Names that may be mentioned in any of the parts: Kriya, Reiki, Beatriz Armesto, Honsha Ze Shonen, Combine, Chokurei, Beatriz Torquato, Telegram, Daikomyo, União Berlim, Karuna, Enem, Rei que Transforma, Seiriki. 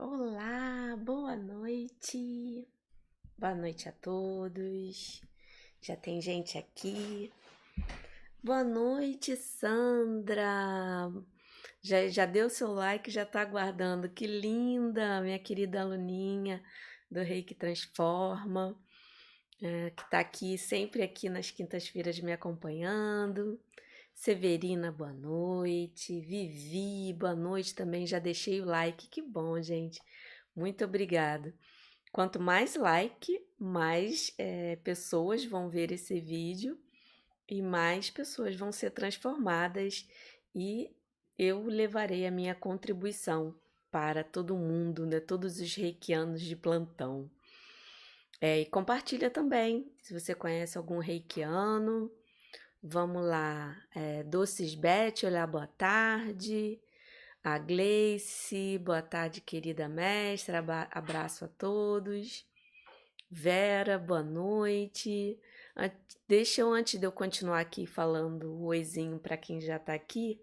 Olá, boa noite. Boa noite a todos. Já tem gente aqui. Boa noite, Sandra. Já deu seu like, já tá aguardando. Que linda, minha querida aluninha do Rei que Transforma, que tá aqui, sempre aqui nas quintas-feiras me acompanhando. Severina, boa noite. Vivi, boa noite também. Já deixei o like. Que bom, gente. Muito obrigada. Quanto mais like, mais pessoas vão ver esse vídeo e mais pessoas vão ser transformadas e eu levarei a minha contribuição para todo mundo, né? Todos os reikianos de plantão. E compartilha também, se você conhece algum reikiano. Vamos lá, Doces Beth, olá, boa tarde. A Gleice, boa tarde, querida mestra, abraço a todos. Vera, boa noite. Antes de eu continuar aqui falando o oizinho para quem já tá aqui,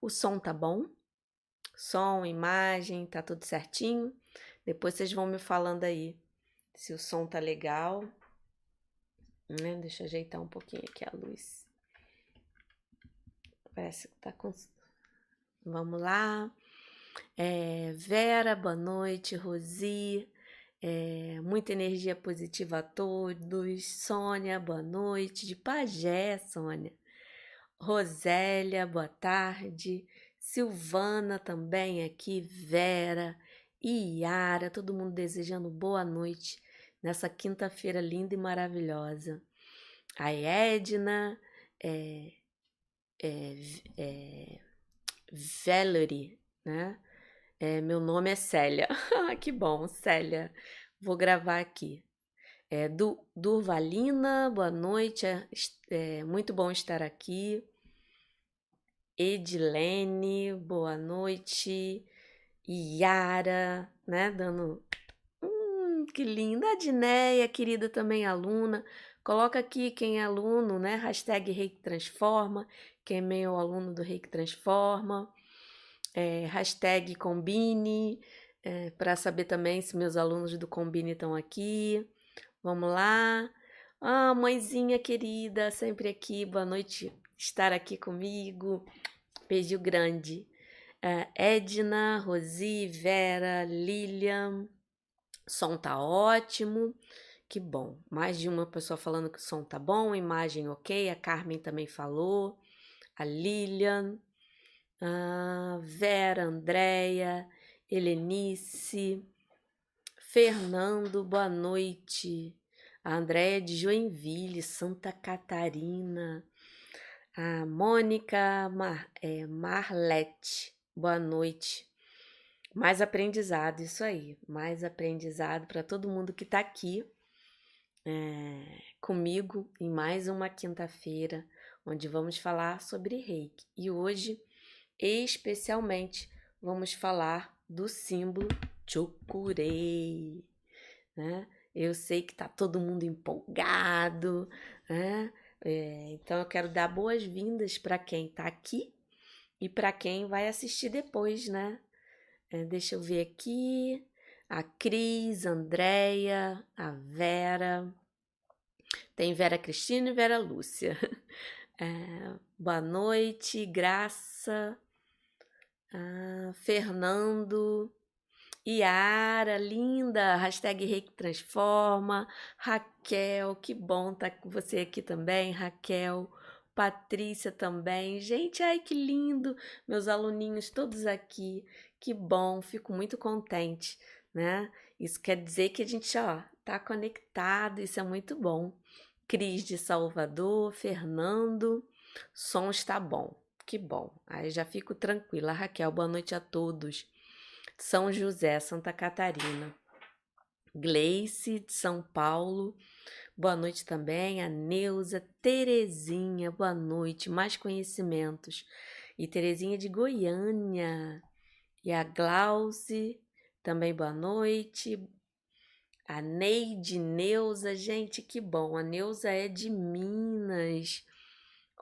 o som tá bom? Som, imagem, tá tudo certinho? Depois vocês vão me falando aí se o som tá legal. Deixa eu ajeitar um pouquinho aqui a luz. Parece que tá com... Vamos lá. Vera, boa noite. Rosi, muita energia positiva a todos. Sônia, boa noite. De Pajé, Sônia. Rosélia, boa tarde. Silvana também aqui. Vera, Iara, todo mundo desejando boa noite nessa quinta-feira linda e maravilhosa. A Edna, Valerie, né? Meu nome é Célia. Que bom, Célia. Vou gravar aqui. Durvalina, boa noite. Muito bom estar aqui. Edilene, boa noite. Yara, né? Dando... que linda. A Dineia, querida também aluna. Coloca aqui quem é aluno, né? Hashtag Rei que Transforma. Quem é meu aluno do Rei que Transforma, hashtag Combine, para saber também se meus alunos do Combine estão aqui. Vamos lá. Ah, mãezinha querida, sempre aqui, boa noite, estar aqui comigo. Beijo grande. Edna, Rosi, Vera, Lilian, som tá ótimo. Que bom, mais de uma pessoa falando que o som tá bom, imagem ok, a Carmen também falou. A Lilian, a Vera, Andréia, Helenice, Fernando, boa noite. A Andréia de Joinville, Santa Catarina. A Mônica Marlete, boa noite. Mais aprendizado, isso aí. Mais aprendizado para todo mundo que está aqui comigo em mais uma quinta-feira, onde vamos falar sobre Reiki. E hoje, especialmente, vamos falar do símbolo Chokurei, né? Eu sei que tá todo mundo empolgado, né? Então eu quero dar boas-vindas para quem tá aqui e para quem vai assistir depois, né? Deixa eu ver aqui, a Cris, a Andréia, a Vera, tem Vera Cristina e Vera Lúcia. Boa noite, Graça, Fernando, Yara, linda, hashtag Rei que Transforma, Raquel, que bom tá com você aqui também, Raquel, Patrícia também, gente, ai que lindo, meus aluninhos todos aqui, que bom, fico muito contente, né? Isso quer dizer que a gente, ó, tá conectado, isso é muito bom. Cris de Salvador, Fernando, som está bom, que bom, aí já fico tranquila. Raquel, boa noite a todos. São José, Santa Catarina. Gleice, de São Paulo, boa noite também. A Neuza, Terezinha, boa noite, mais conhecimentos. E Terezinha de Goiânia. E a Glauce, também boa noite. A Neide, Neuza, gente, que bom, a Neuza é de Minas.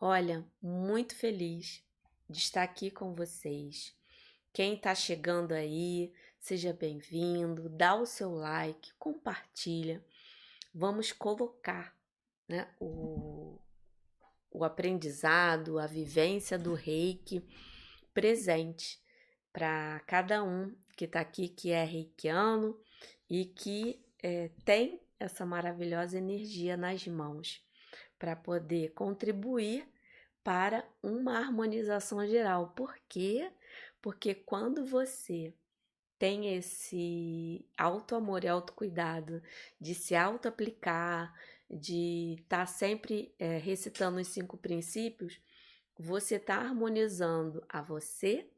Olha, muito feliz de estar aqui com vocês. Quem tá chegando aí, Seja bem-vindo, dá o seu like, compartilha. Vamos convocar, né, o aprendizado, a vivência do reiki presente para cada um que está aqui, que é reikiano e que tem essa maravilhosa energia nas mãos para poder contribuir para uma harmonização geral. Por quê? Porque quando você tem esse auto-amor e autocuidado de se auto-aplicar, de estar sempre recitando os 5 princípios, você está harmonizando a você,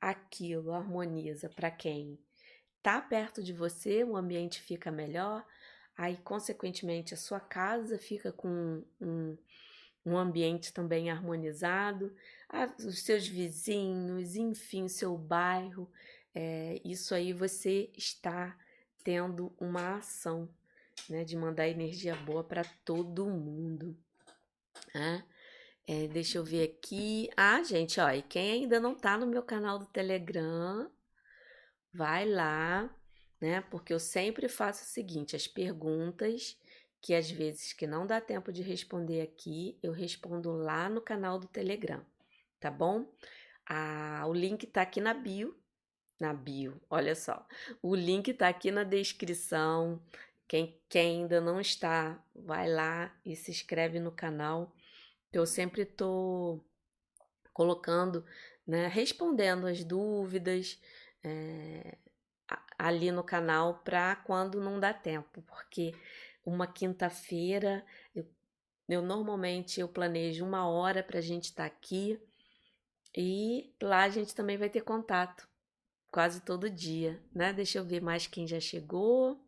aquilo harmoniza para quem está perto de você, o ambiente fica melhor, aí, consequentemente, a sua casa fica com um ambiente também harmonizado, os seus vizinhos, enfim, seu bairro. Isso aí você está tendo uma ação, né, de mandar energia boa para todo mundo, né? Deixa eu ver aqui. Gente, ó, e quem ainda não tá no meu canal do Telegram, vai lá, né? Porque eu sempre faço o seguinte: as perguntas que às vezes que não dá tempo de responder aqui, eu respondo lá no canal do Telegram, tá bom? O link tá aqui na bio. Na bio, olha só, o link tá aqui na descrição. Quem ainda não está, vai lá e se inscreve no canal, que eu sempre tô colocando, né, respondendo as dúvidas ali no canal para quando não dá tempo, porque uma quinta-feira eu normalmente planejo 1 hora para a gente estar aqui, e lá a gente também vai ter contato quase todo dia, né? Deixa eu ver mais quem já chegou.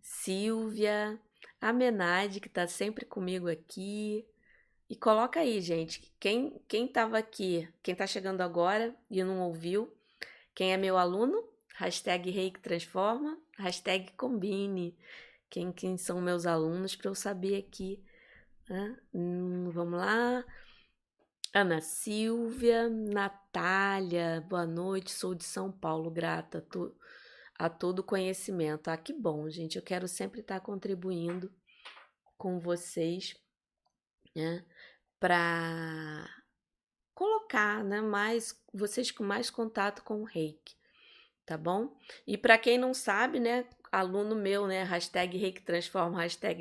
Silvia, a Menade, que tá sempre comigo aqui. E coloca aí, gente, quem tava aqui, quem tá chegando agora e não ouviu, quem é meu aluno, #ReiQueTransforma, #Combine. Quem são meus alunos, para eu saber aqui, né? Vamos lá. Ana Silvia, Natália, boa noite, sou de São Paulo, grata a todo conhecimento. Que bom, gente, eu quero sempre estar contribuindo com vocês, né, para colocar, né, vocês com mais contato com o reiki, tá bom? E para quem não sabe, né, aluno meu, né, #ReiQueTransforma,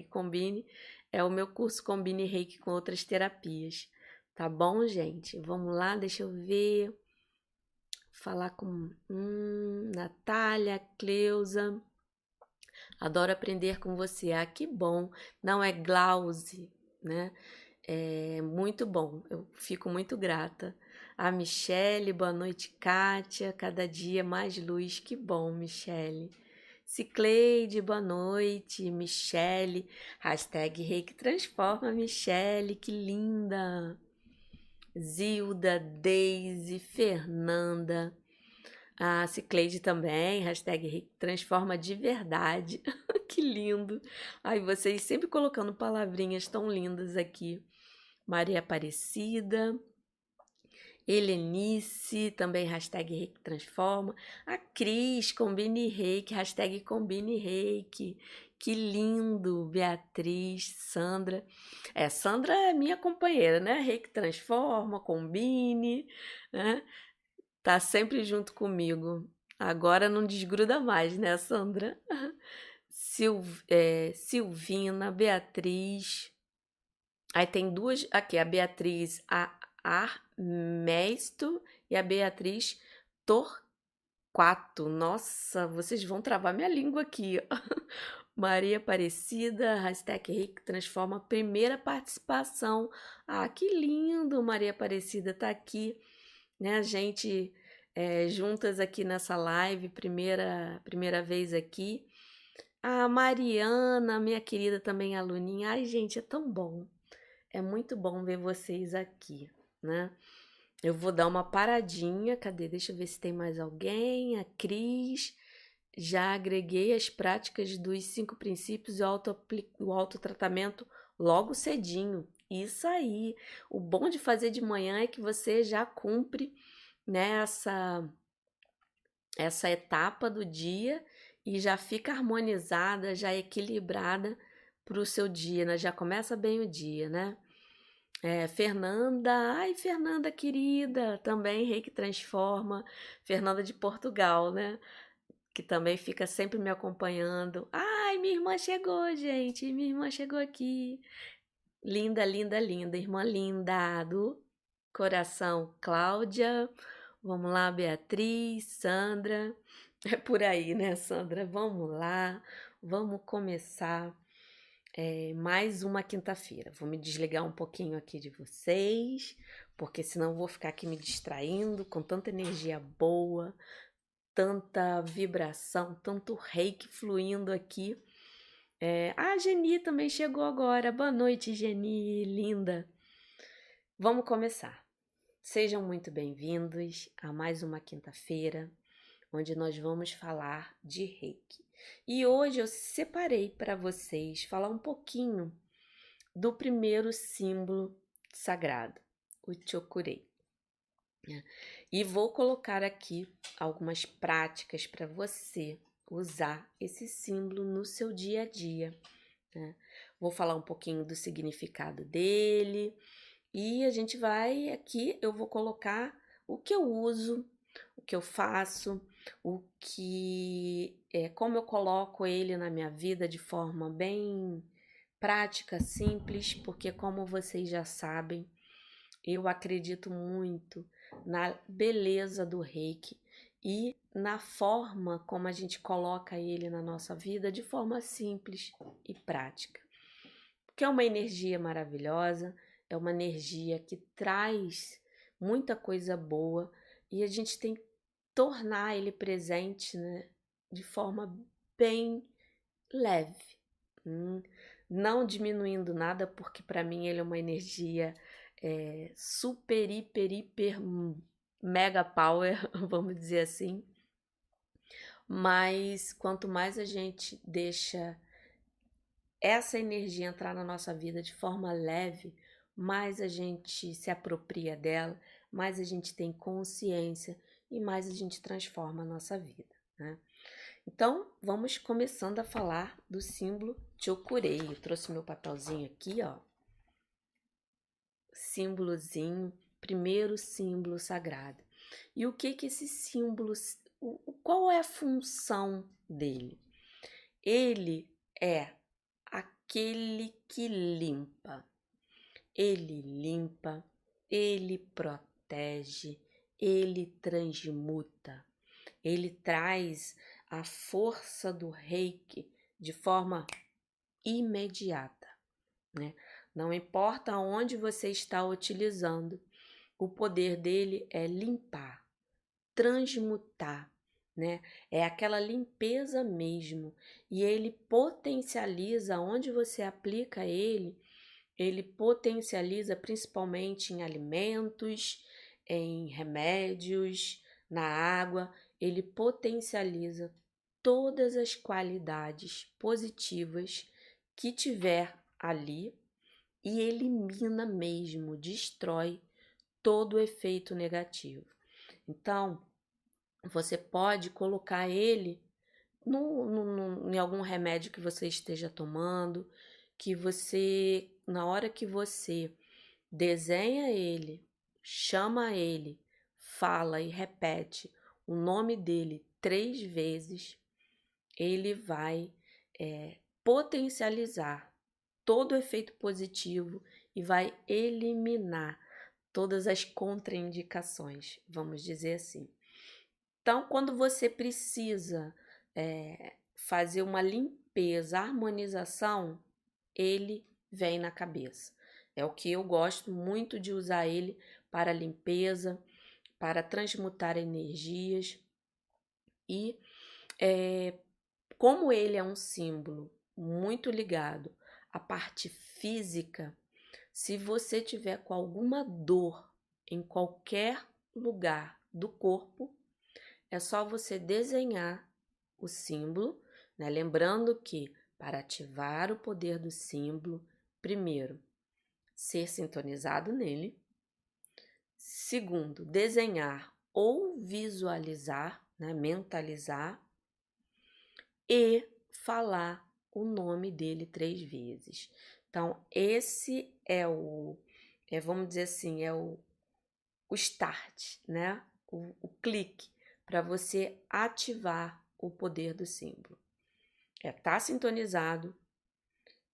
#Combine, é o meu curso Combine Reiki com Outras Terapias. Tá bom, gente? Vamos lá, deixa eu ver. Falar com Natália, Cleusa. Adoro aprender com você. Que bom. Não é Glauze, né? É muito bom. Eu fico muito grata. A Michele, boa noite, Kátia. Cada dia mais luz. Que bom, Michele. Cicleide, boa noite. Michele, #ReiQueTransforma, Michele. Que linda. Zilda, Deise, Fernanda, a Cicleide também, #ReiQueTransforma de verdade. Que lindo! Aí vocês sempre colocando palavrinhas tão lindas aqui. Maria Aparecida, Helenice, também #ReiQueTransforma. A Cris, Combine Reiki, #Combine Reiki. Que lindo, Beatriz, Sandra. Sandra é minha companheira, né? Reiki Transforma, Combine, né? Tá sempre junto comigo. Agora não desgruda mais, né, Sandra? Silvina, Beatriz. Aí tem duas aqui, a Beatriz Armesto e a Beatriz Torquato. Nossa, vocês vão travar minha língua aqui, ó. Maria Aparecida, #ReiQueTransforma, primeira participação. Que lindo, Maria Aparecida, tá aqui, né? A gente juntas aqui nessa live, primeira vez aqui. A Mariana, minha querida também aluninha. Gente, é tão bom. É muito bom ver vocês aqui, né? Eu vou dar uma paradinha. Cadê? Deixa eu ver se tem mais alguém. A Cris. Já agreguei as práticas dos 5 princípios e o autotratamento logo cedinho. Isso aí! O bom de fazer de manhã é que você já cumpre né, essa etapa do dia e já fica harmonizada, já equilibrada para o seu dia, né? Já começa bem o dia, né? Fernanda, ai Fernanda querida, também Rei que Transforma, Fernanda de Portugal, né? Que também fica sempre me acompanhando. Ai, minha irmã chegou, gente, minha irmã chegou aqui. Linda, linda, linda, irmã linda do coração, Cláudia. Vamos lá, Beatriz, Sandra, é por aí, né, Sandra? Vamos lá, vamos começar mais uma quinta-feira. Vou me desligar um pouquinho aqui de vocês, porque senão vou ficar aqui me distraindo com tanta energia boa, tanta vibração, tanto reiki fluindo aqui. A Geni também chegou agora. Boa noite, Geni, linda. Vamos começar. Sejam muito bem-vindos a mais uma quinta-feira, onde nós vamos falar de reiki. E hoje eu separei para vocês falar um pouquinho do primeiro símbolo sagrado, o Chokurei. E vou colocar aqui algumas práticas para você usar esse símbolo no seu dia a dia, né? Vou falar um pouquinho do significado dele e a gente vai aqui, eu vou colocar o que eu uso, o que eu faço, como eu coloco ele na minha vida de forma bem prática, simples, porque como vocês já sabem, eu acredito muito na beleza do reiki e na forma como a gente coloca ele na nossa vida de forma simples e prática. Porque é uma energia maravilhosa, é uma energia que traz muita coisa boa e a gente tem que tornar ele presente, né, de forma bem leve. Não diminuindo nada, porque para mim ele é uma energia super, hiper, mega power, vamos dizer assim. Mas quanto mais a gente deixa essa energia entrar na nossa vida de forma leve, mais a gente se apropria dela, mais a gente tem consciência e mais a gente transforma a nossa vida, né? Então, vamos começando a falar do símbolo Chokurei. Eu trouxe meu papelzinho aqui, ó. Símbolozinho, primeiro símbolo sagrado. E o que que esse símbolo, qual é a função dele? Ele é aquele que limpa. Ele limpa, ele protege, ele transmuta. Ele traz a força do reiki de forma imediata, né? Não importa onde você está utilizando, o poder dele é limpar, transmutar, né? É aquela limpeza mesmo. E ele potencializa, onde você aplica ele potencializa principalmente em alimentos, em remédios, na água. Ele potencializa todas as qualidades positivas que tiver ali e elimina mesmo, destrói todo o efeito negativo. Então, você pode colocar ele em algum remédio que você esteja tomando, na hora que você desenha ele, chama ele, fala e repete o nome dele 3 vezes, ele vai potencializar todo o efeito positivo e vai eliminar todas as contraindicações, vamos dizer assim. Então, quando você precisa fazer uma limpeza, harmonização, ele vem na cabeça. É o que eu gosto muito de usar ele para limpeza, para transmutar energias e como ele é um símbolo muito ligado à parte física, se você tiver com alguma dor em qualquer lugar do corpo, é só você desenhar o símbolo, né? Lembrando que para ativar o poder do símbolo, primeiro, ser sintonizado nele. Segundo, desenhar ou visualizar, né, mentalizar e falar o nome dele 3 vezes. Então, esse é o, vamos dizer assim, é o start, né? O clique para você ativar o poder do símbolo. Tá sintonizado,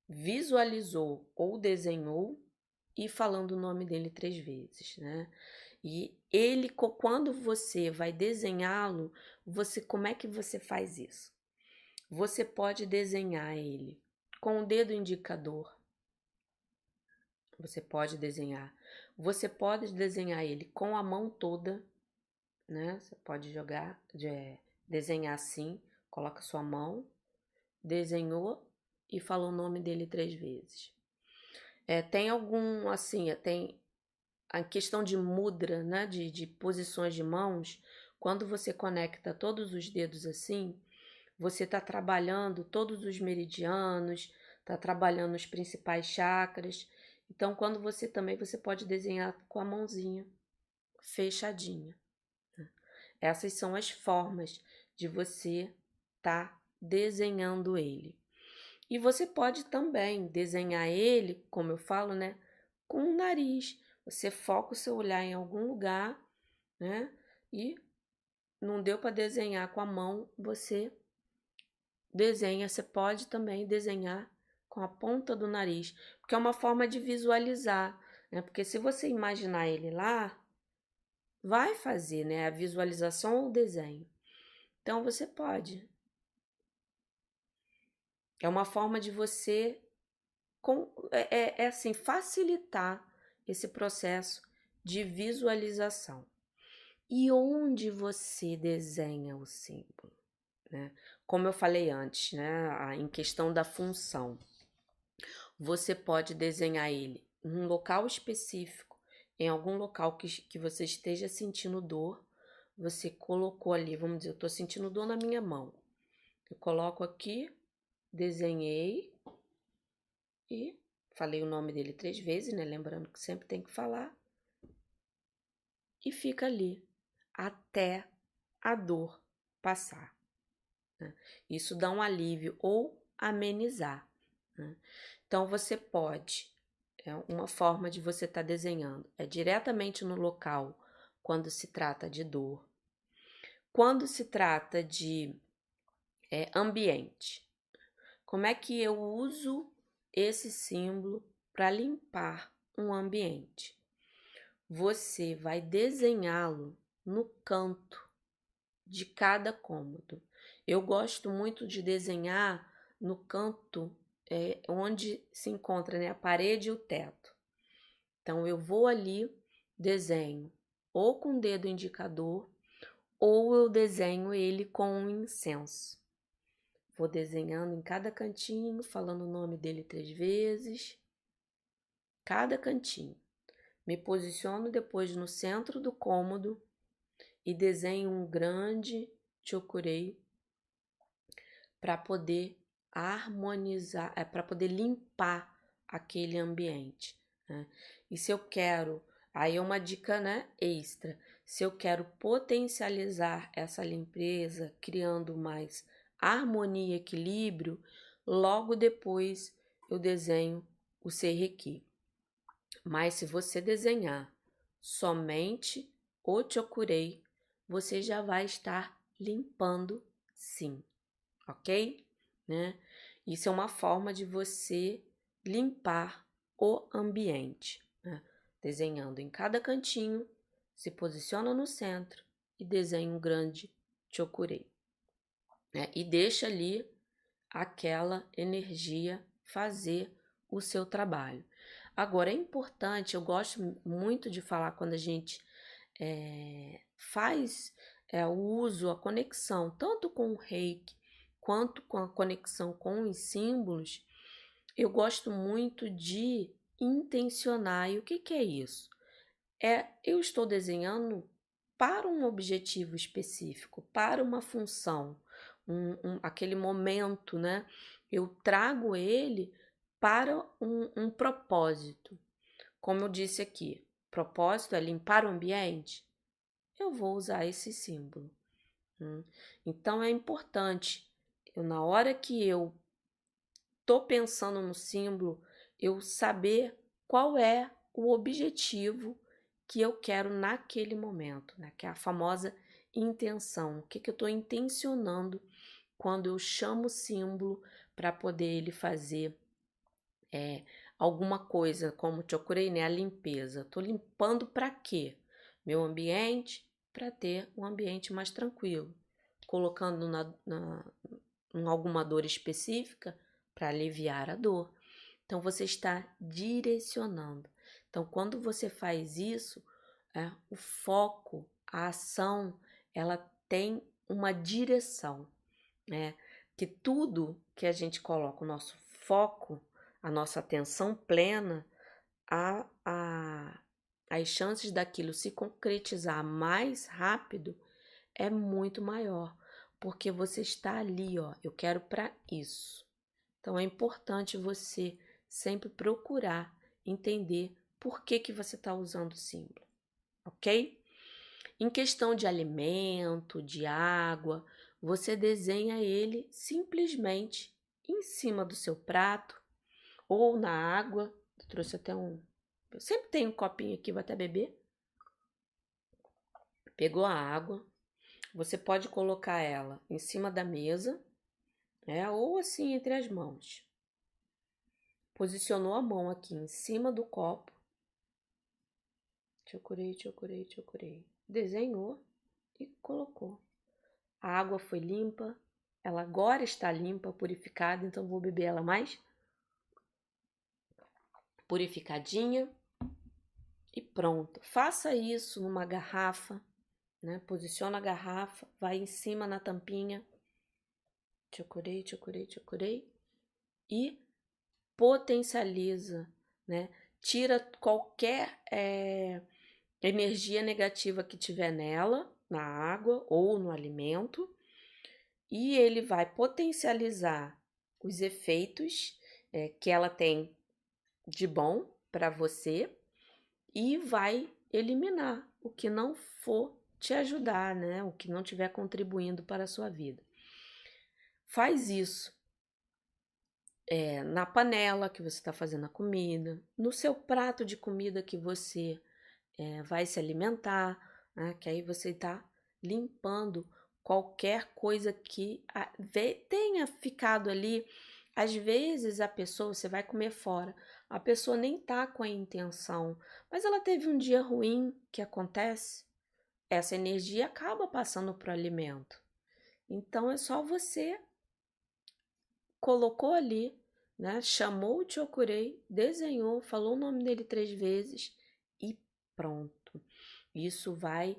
visualizou ou desenhou e falando o nome dele 3 vezes, né? E ele, quando você vai desenhá-lo, você, como é que você faz isso? Você pode desenhar ele com o dedo indicador. Você pode desenhar. Você pode desenhar ele com a mão toda, né? Você pode jogar, desenhar assim, coloca sua mão, desenhou e falou o nome dele 3 vezes. Tem algum, assim, tem a questão de mudra, né, de posições de mãos. Quando você conecta todos os dedos assim, você está trabalhando todos os meridianos, está trabalhando os principais chakras. Então, quando você também, você pode desenhar com a mãozinha fechadinha. Essas são as formas de você estar desenhando ele. E você pode também desenhar ele, como eu falo, né, com o nariz. Você foca o seu olhar em algum lugar, né? E não deu para desenhar com a mão, você desenha. Você pode também desenhar com a ponta do nariz, porque é uma forma de visualizar, né? Porque se você imaginar ele lá, vai fazer, né, a visualização ou o desenho. Então você pode. É uma forma de você assim, facilitar esse processo de visualização. E onde você desenha o símbolo, né? Como eu falei antes, né, em questão da função, você pode desenhar ele num local específico, em algum local que você esteja sentindo dor. Você colocou ali, vamos dizer, eu estou sentindo dor na minha mão. Eu coloco aqui, desenhei e falei o nome dele 3 vezes, né? Lembrando que sempre tem que falar. E fica ali até a dor passar. Né? Isso dá um alívio ou amenizar. Né? Então, você pode, uma forma de você estar desenhando é diretamente no local quando se trata de dor. Quando se trata de ambiente. Como é que eu uso esse símbolo para limpar um ambiente? Você vai desenhá-lo no canto de cada cômodo. Eu gosto muito de desenhar no canto onde se encontra, né, a parede e o teto. Então, eu vou ali, desenho ou com o dedo indicador ou eu desenho ele com um incenso. Vou desenhando em cada cantinho, falando o nome dele 3 vezes. Cada cantinho. Me posiciono depois no centro do cômodo e desenho um grande chokurei para poder harmonizar, para poder limpar aquele ambiente. Né? E se eu quero, aí é uma dica, né, extra, se eu quero potencializar essa limpeza, criando mais harmonia e equilíbrio, logo depois eu desenho o Seiriki. Mas se você desenhar somente o Chokurei, você já vai estar limpando sim, ok? Né? Isso é uma forma de você limpar o ambiente, né? Desenhando em cada cantinho, se posiciona no centro e desenha um grande Chokurei. Né, e deixa ali aquela energia fazer o seu trabalho. Agora, é importante, eu gosto muito de falar quando a gente faz o uso, a conexão, tanto com o reiki, quanto com a conexão com os símbolos, eu gosto muito de intencionar. E o que é isso? Eu estou desenhando para um objetivo específico, para uma função, aquele momento, né? Eu trago ele para um propósito. Como eu disse aqui, propósito é limpar o ambiente? eu vou usar esse símbolo. Então, é importante, na hora que eu estou pensando no símbolo, eu saber qual é o objetivo que eu quero naquele momento, né? Que é a famosa intenção. O que, que eu estou intencionando quando eu chamo o símbolo para poder ele fazer alguma coisa, como Chokurei, né? A limpeza. Estou limpando para quê? Meu ambiente, para ter um ambiente mais tranquilo. Colocando em alguma dor específica para aliviar a dor. Então, você está direcionando. Então, quando você faz isso, o foco, a ação, ela tem uma direção, né? Que tudo que a gente coloca, o nosso foco, a nossa atenção plena, as chances daquilo se concretizar mais rápido é muito maior, porque você está ali, eu quero para isso. Então, é importante você sempre procurar entender por que que você está usando o símbolo, ok? Em questão de alimento, de água, você desenha ele simplesmente em cima do seu prato ou na água. Eu trouxe até um... Eu sempre tenho um copinho aqui, vou até beber. Pegou a água. Você pode colocar ela em cima da mesa, ou assim entre as mãos. Posicionou a mão aqui em cima do copo. Chokurei. Desenhou e colocou. A água foi limpa. Ela agora está limpa, purificada. Então, vou beber ela mais purificadinha e pronto. Faça isso numa garrafa, né? Posiciona a garrafa, vai em cima na tampinha. Chokurei. E potencializa, né? Tira qualquer energia negativa que tiver nela, na água ou no alimento, e ele vai potencializar os efeitos que ela tem de bom para você e vai eliminar o que não for te ajudar, né? O que não estiver contribuindo para a sua vida. Faz isso. Na panela que você está fazendo a comida, no seu prato de comida que você vai se alimentar, né? Que aí você está limpando qualquer coisa que tenha ficado ali. Às vezes a pessoa, você vai comer fora, a pessoa nem está com a intenção, mas ela teve um dia ruim, que acontece, essa energia acaba passando para o alimento. Então, é só você colocou ali, né? Chamou o Chokurei, desenhou, falou o nome dele 3 vezes e pronto. Isso vai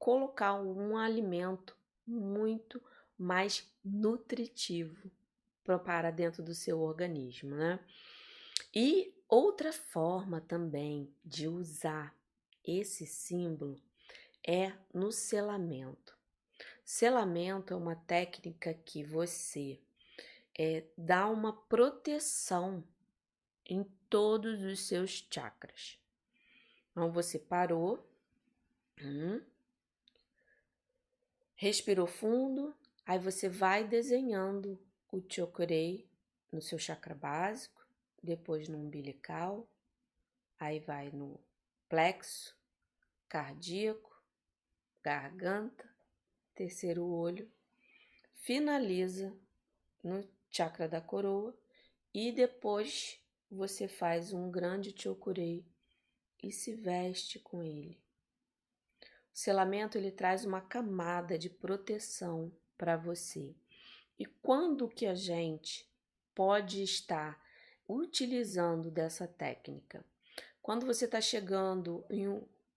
colocar um alimento muito mais nutritivo para dentro do seu organismo, né? E outra forma também de usar esse símbolo é no selamento. Selamento é uma técnica que você dá uma proteção em todos os seus chakras. Então, você parou, respirou fundo, aí você vai desenhando o Chokurei no seu chakra básico, depois no umbilical, aí vai no plexo, cardíaco, garganta, terceiro olho, finaliza no chakra da coroa e depois você faz um grande Chokurei e se veste com ele. O selamento, ele traz uma camada de proteção para você. E quando que a gente pode estar utilizando dessa técnica? Quando você está chegando,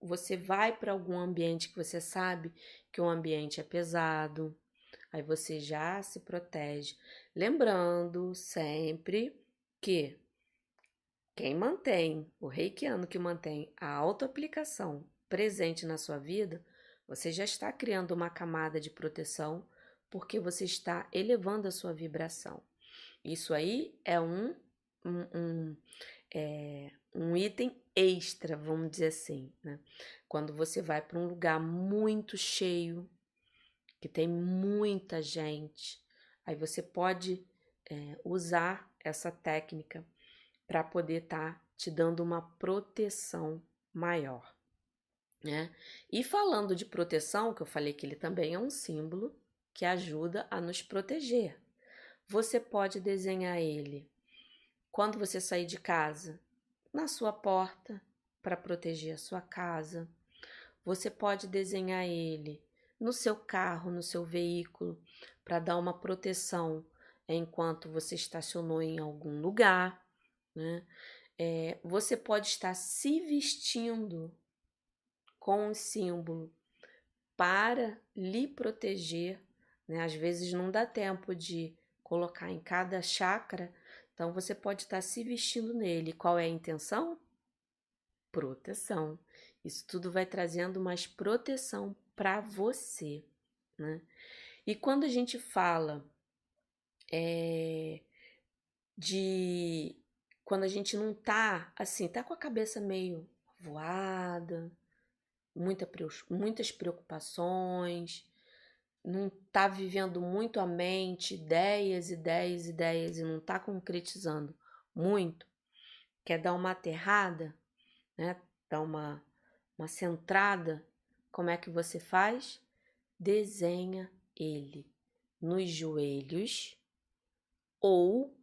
você vai para algum ambiente que você sabe que o ambiente é pesado, aí você já se protege. Lembrando sempre que quem mantém, o reikiano que mantém a autoaplicação presente na sua vida, você já está criando uma camada de proteção porque você está elevando a sua vibração. Isso aí é um item extra, vamos dizer assim, né? Quando você vai para um lugar muito cheio, que tem muita gente, aí você pode usar essa técnica para poder estar te dando uma proteção maior, né? E falando de proteção, que eu falei que ele também é um símbolo que ajuda a nos proteger. Você pode desenhar ele quando você sair de casa, na sua porta, para proteger a sua casa. Você pode desenhar ele no seu carro, no seu veículo, para dar uma proteção enquanto você estacionou em algum lugar, né? Você pode estar se vestindo com um símbolo para lhe proteger, né? Às vezes não dá tempo de colocar em cada chakra, então você pode estar se vestindo nele. Qual é a intenção? Proteção. Isso tudo vai trazendo mais proteção para você, né? E quando a gente fala quando a gente não tá assim, tá com a cabeça meio voada, muitas preocupações, não tá vivendo muito a mente, ideias e não tá concretizando muito, quer dar uma aterrada, né? Dar uma centrada, como é que você faz? Desenha ele nos joelhos ou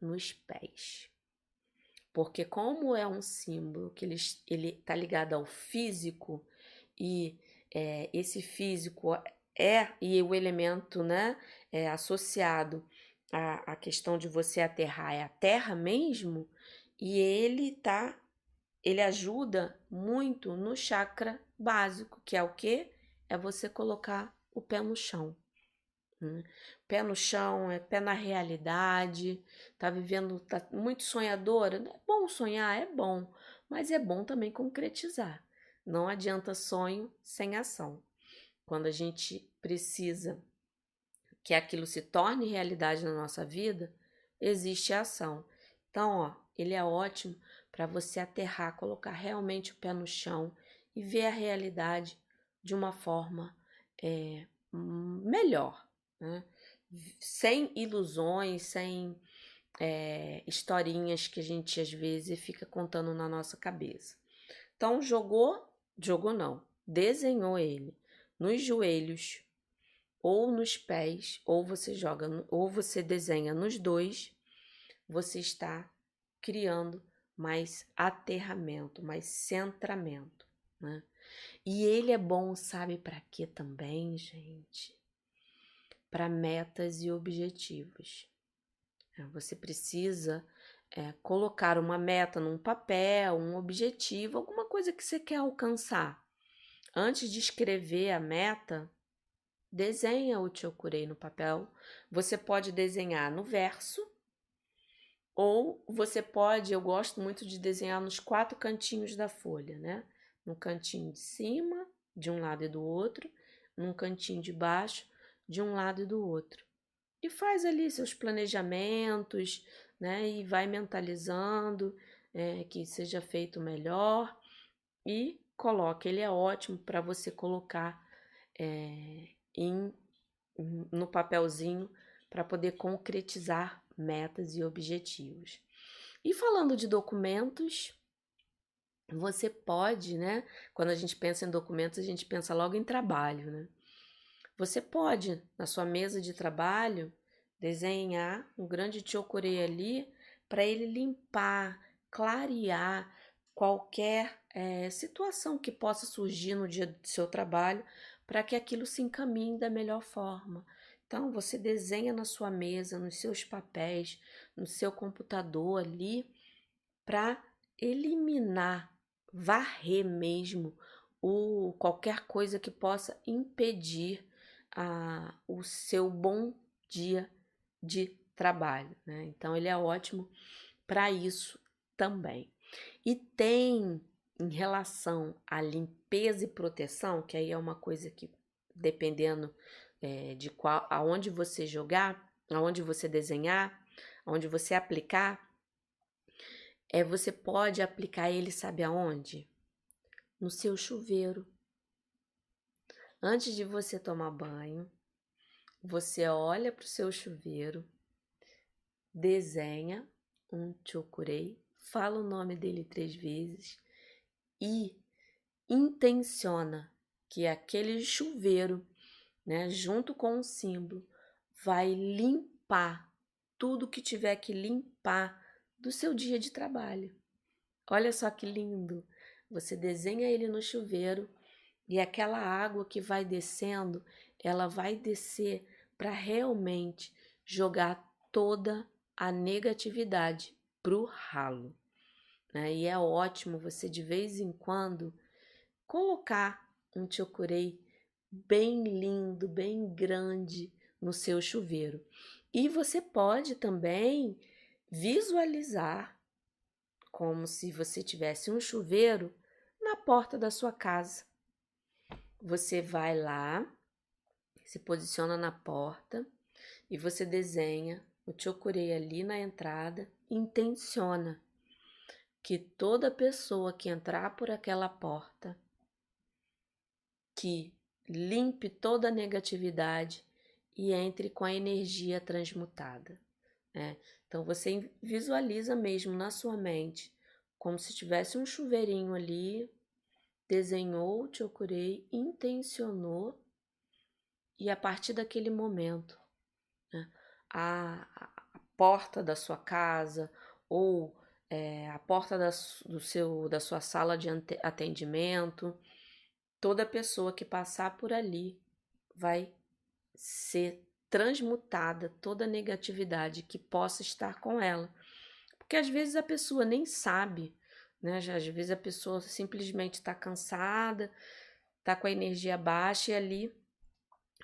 nos pés. Porque como é um símbolo que ele tá ligado ao físico, e esse físico e o elemento, né, associado à questão de você aterrar é a terra mesmo, e ele ajuda muito no chakra básico, que é o quê? É você colocar o pé no chão. Pé no chão, é pé na realidade, tá vivendo, tá muito sonhadora, é bom sonhar, é bom, mas é bom também concretizar. Não adianta sonho sem ação. Quando a gente precisa que aquilo se torne realidade na nossa vida, existe a ação. Então, ele é ótimo para você aterrar, colocar realmente o pé no chão e ver a realidade de uma forma melhor, né? Sem ilusões, sem historinhas que a gente às vezes fica contando na nossa cabeça. Então, desenhou ele nos joelhos ou nos pés, ou você desenha nos dois, você está criando mais aterramento, mais centramento, né? E ele é bom, sabe para quê também, gente? Para metas e objetivos. Você precisa colocar uma meta num papel, um objetivo, alguma coisa que você quer alcançar. Antes de escrever a meta, desenha o Chokurei no papel. Você pode desenhar no verso, ou você pode, eu gosto muito de desenhar nos quatro cantinhos da folha, né? No cantinho de cima, de um lado e do outro, num cantinho de baixo, de um lado e do outro. E faz ali seus planejamentos, né? E vai mentalizando que seja feito melhor e coloca. Ele é ótimo para você colocar no papelzinho para poder concretizar metas e objetivos. E falando de documentos, você pode, né? Quando a gente pensa em documentos, a gente pensa logo em trabalho, né? Você pode, na sua mesa de trabalho, desenhar um grande Chokurei ali para ele limpar, clarear qualquer situação que possa surgir no dia do seu trabalho, para que aquilo se encaminhe da melhor forma. Então, você desenha na sua mesa, nos seus papéis, no seu computador ali, para eliminar, varrer mesmo qualquer coisa que possa impedir o seu bom dia de trabalho, né? Então, ele é ótimo para isso também. E tem, em relação à limpeza e proteção, que aí é uma coisa que, dependendo de qual, aonde você jogar, aonde você desenhar, aonde você aplicar, você pode aplicar ele, sabe aonde? No seu chuveiro. Antes de você tomar banho, você olha para o seu chuveiro, desenha um chokurei, fala o nome dele 3 vezes e intenciona que aquele chuveiro, né, junto com o símbolo, vai limpar tudo que tiver que limpar do seu dia de trabalho. Olha só que lindo! Você desenha ele no chuveiro e aquela água que vai descendo, ela vai descer para realmente jogar toda a negatividade pro ralo, né? E é ótimo você de vez em quando colocar um chokurei bem lindo, bem grande no seu chuveiro. E você pode também visualizar como se você tivesse um chuveiro na porta da sua casa. Você vai lá, se posiciona na porta e você desenha o chokurei ali na entrada, intenciona que toda pessoa que entrar por aquela porta, que limpe toda a negatividade e entre com a energia transmutada, né? Então você visualiza mesmo na sua mente, como se tivesse um chuveirinho ali, desenhou o chokurei, intencionou e a partir daquele momento, né, a porta da sua casa ou a porta da sua sala de atendimento, toda pessoa que passar por ali vai ser transmutada toda a negatividade que possa estar com ela. Porque às vezes a pessoa nem sabe, né? Às vezes a pessoa simplesmente está cansada, está com a energia baixa e ali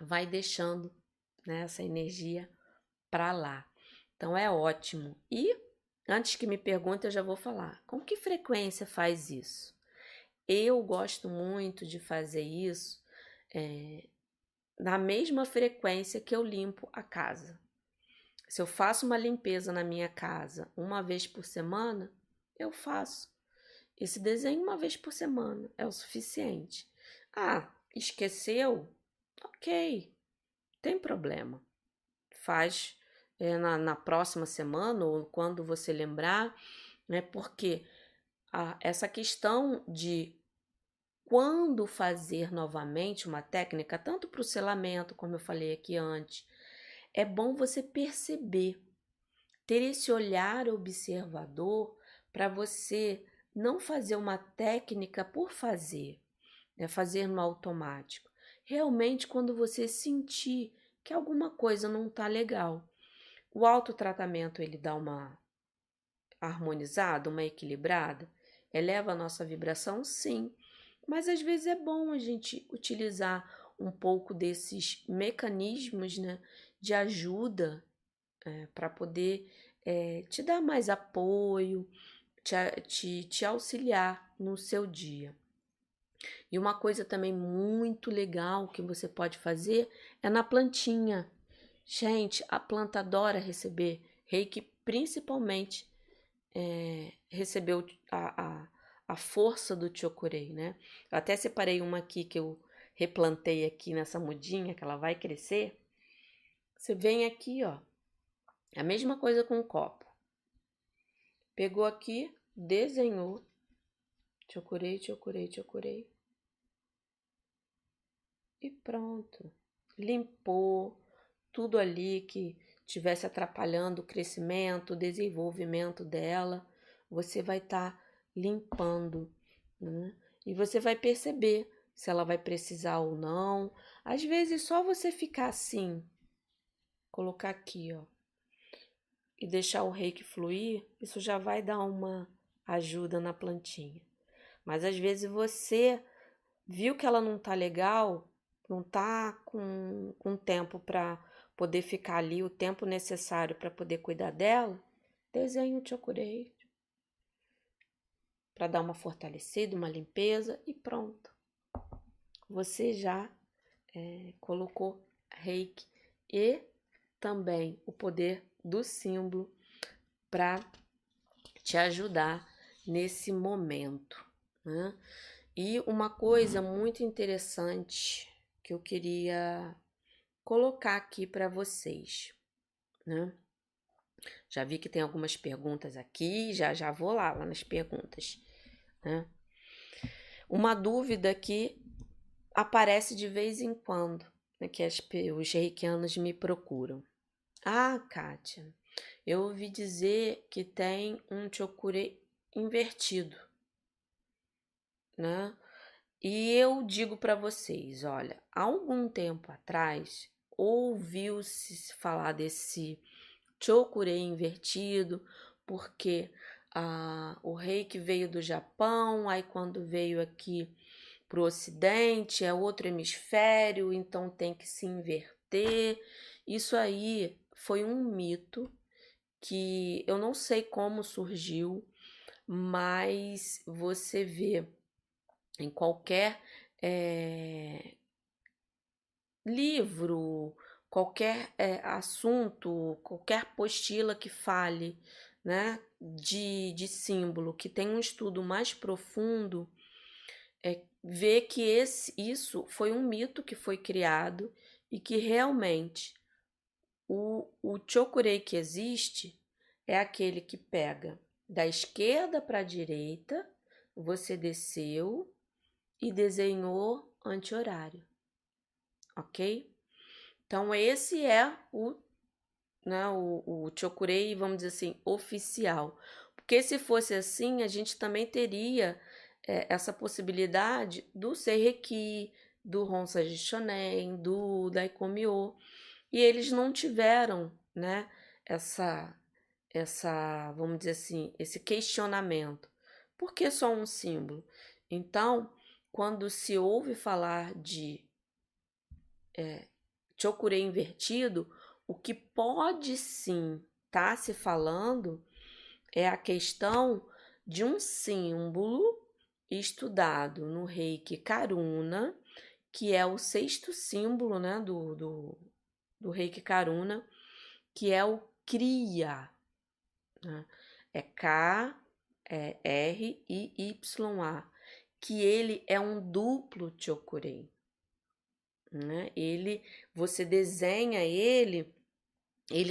vai deixando, né, essa energia para lá. Então é ótimo. E antes que me perguntem, eu já vou falar. Com que frequência faz isso? Eu gosto muito de fazer isso na mesma frequência que eu limpo a casa. Se eu faço uma limpeza na minha casa 1 vez por semana, eu faço esse desenho 1 vez por semana, é o suficiente. Ah, esqueceu? Ok, tem problema. Faz na próxima semana ou quando você lembrar, né? Porque essa questão de quando fazer novamente uma técnica, tanto para o selamento, como eu falei aqui antes, é bom você perceber, ter esse olhar observador para você não fazer uma técnica por fazer, né? Fazer no automático. Realmente, quando você sentir que alguma coisa não está legal, o autotratamento ele dá uma harmonizada, uma equilibrada, eleva a nossa vibração, sim. Mas às vezes é bom a gente utilizar um pouco desses mecanismos, né, de ajuda para poder te dar mais apoio, te auxiliar no seu dia. E uma coisa também muito legal que você pode fazer é na plantinha. Gente, a planta adora receber reiki, principalmente recebeu a força do chokurei, né? Eu até separei uma aqui que eu replantei aqui nessa mudinha, que ela vai crescer. Você vem aqui, ó. A mesma coisa com o copo. Pegou aqui, desenhou. Chokurei, chokurei, chokurei. E pronto. Limpou tudo ali que estivesse atrapalhando o crescimento, o desenvolvimento dela. Você vai estar limpando, né? E você vai perceber se ela vai precisar ou não. Às vezes só você ficar assim, colocar aqui, ó, e deixar o reiki fluir, isso já vai dar uma ajuda na plantinha. Mas às vezes você viu que ela não tá legal, não tá com tempo para poder ficar ali, o tempo necessário para poder cuidar dela, desenha o chokurei para dar uma fortalecida, uma limpeza e pronto. Você já colocou reiki e também o poder do símbolo para te ajudar nesse momento, né? E uma coisa muito interessante que eu queria colocar aqui para vocês, né? Já vi que tem algumas perguntas aqui, já vou lá nas perguntas, né? Uma dúvida que aparece de vez em quando, né, que os reikianos me procuram. Ah, Kátia, eu ouvi dizer que tem um chokurei invertido, né? E eu digo para vocês, olha, há algum tempo atrás ouviu-se falar desse chokurei invertido, porque o rei que veio do Japão, aí quando veio aqui pro Ocidente, é outro hemisfério, então tem que se inverter. Isso aí foi um mito que eu não sei como surgiu, mas você vê em qualquer livro, qualquer assunto, qualquer apostila que fale, né, de símbolo, que tem um estudo mais profundo, vê que isso foi um mito que foi criado e que realmente o chokurei que existe é aquele que pega da esquerda para a direita, você desceu e desenhou anti-horário, ok? Então, esse é o chokurei, vamos dizer assim, oficial. Porque se fosse assim, a gente também teria essa possibilidade do Seiriki, do Honsha Ze Shonen, do Daikomyo, e eles não tiveram, né, essa, vamos dizer assim, esse questionamento. Por que só um símbolo? Então, quando se ouve falar de chokurei invertido, o que pode sim estar se falando é a questão de um símbolo estudado no reiki Karuna, que é o sexto símbolo, né, do reiki Karuna, que é o Kriya, né? É K-R-I-Y-A, que ele é um duplo chokurei, né? Ele, você desenha ele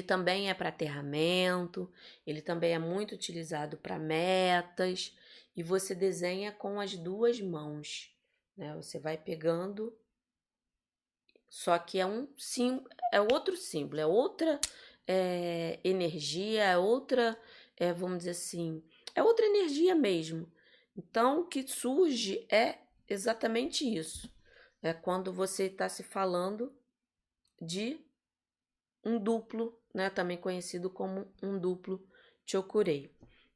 também é para aterramento, ele também é muito utilizado para metas, e você desenha com as duas mãos, né? Você vai pegando, só que é um símbolo, é outro símbolo, é outra energia, é outra, vamos dizer assim, é outra energia mesmo. Então, o que surge é exatamente isso. É quando você está se falando de um duplo, né? Também conhecido como um duplo chokurei,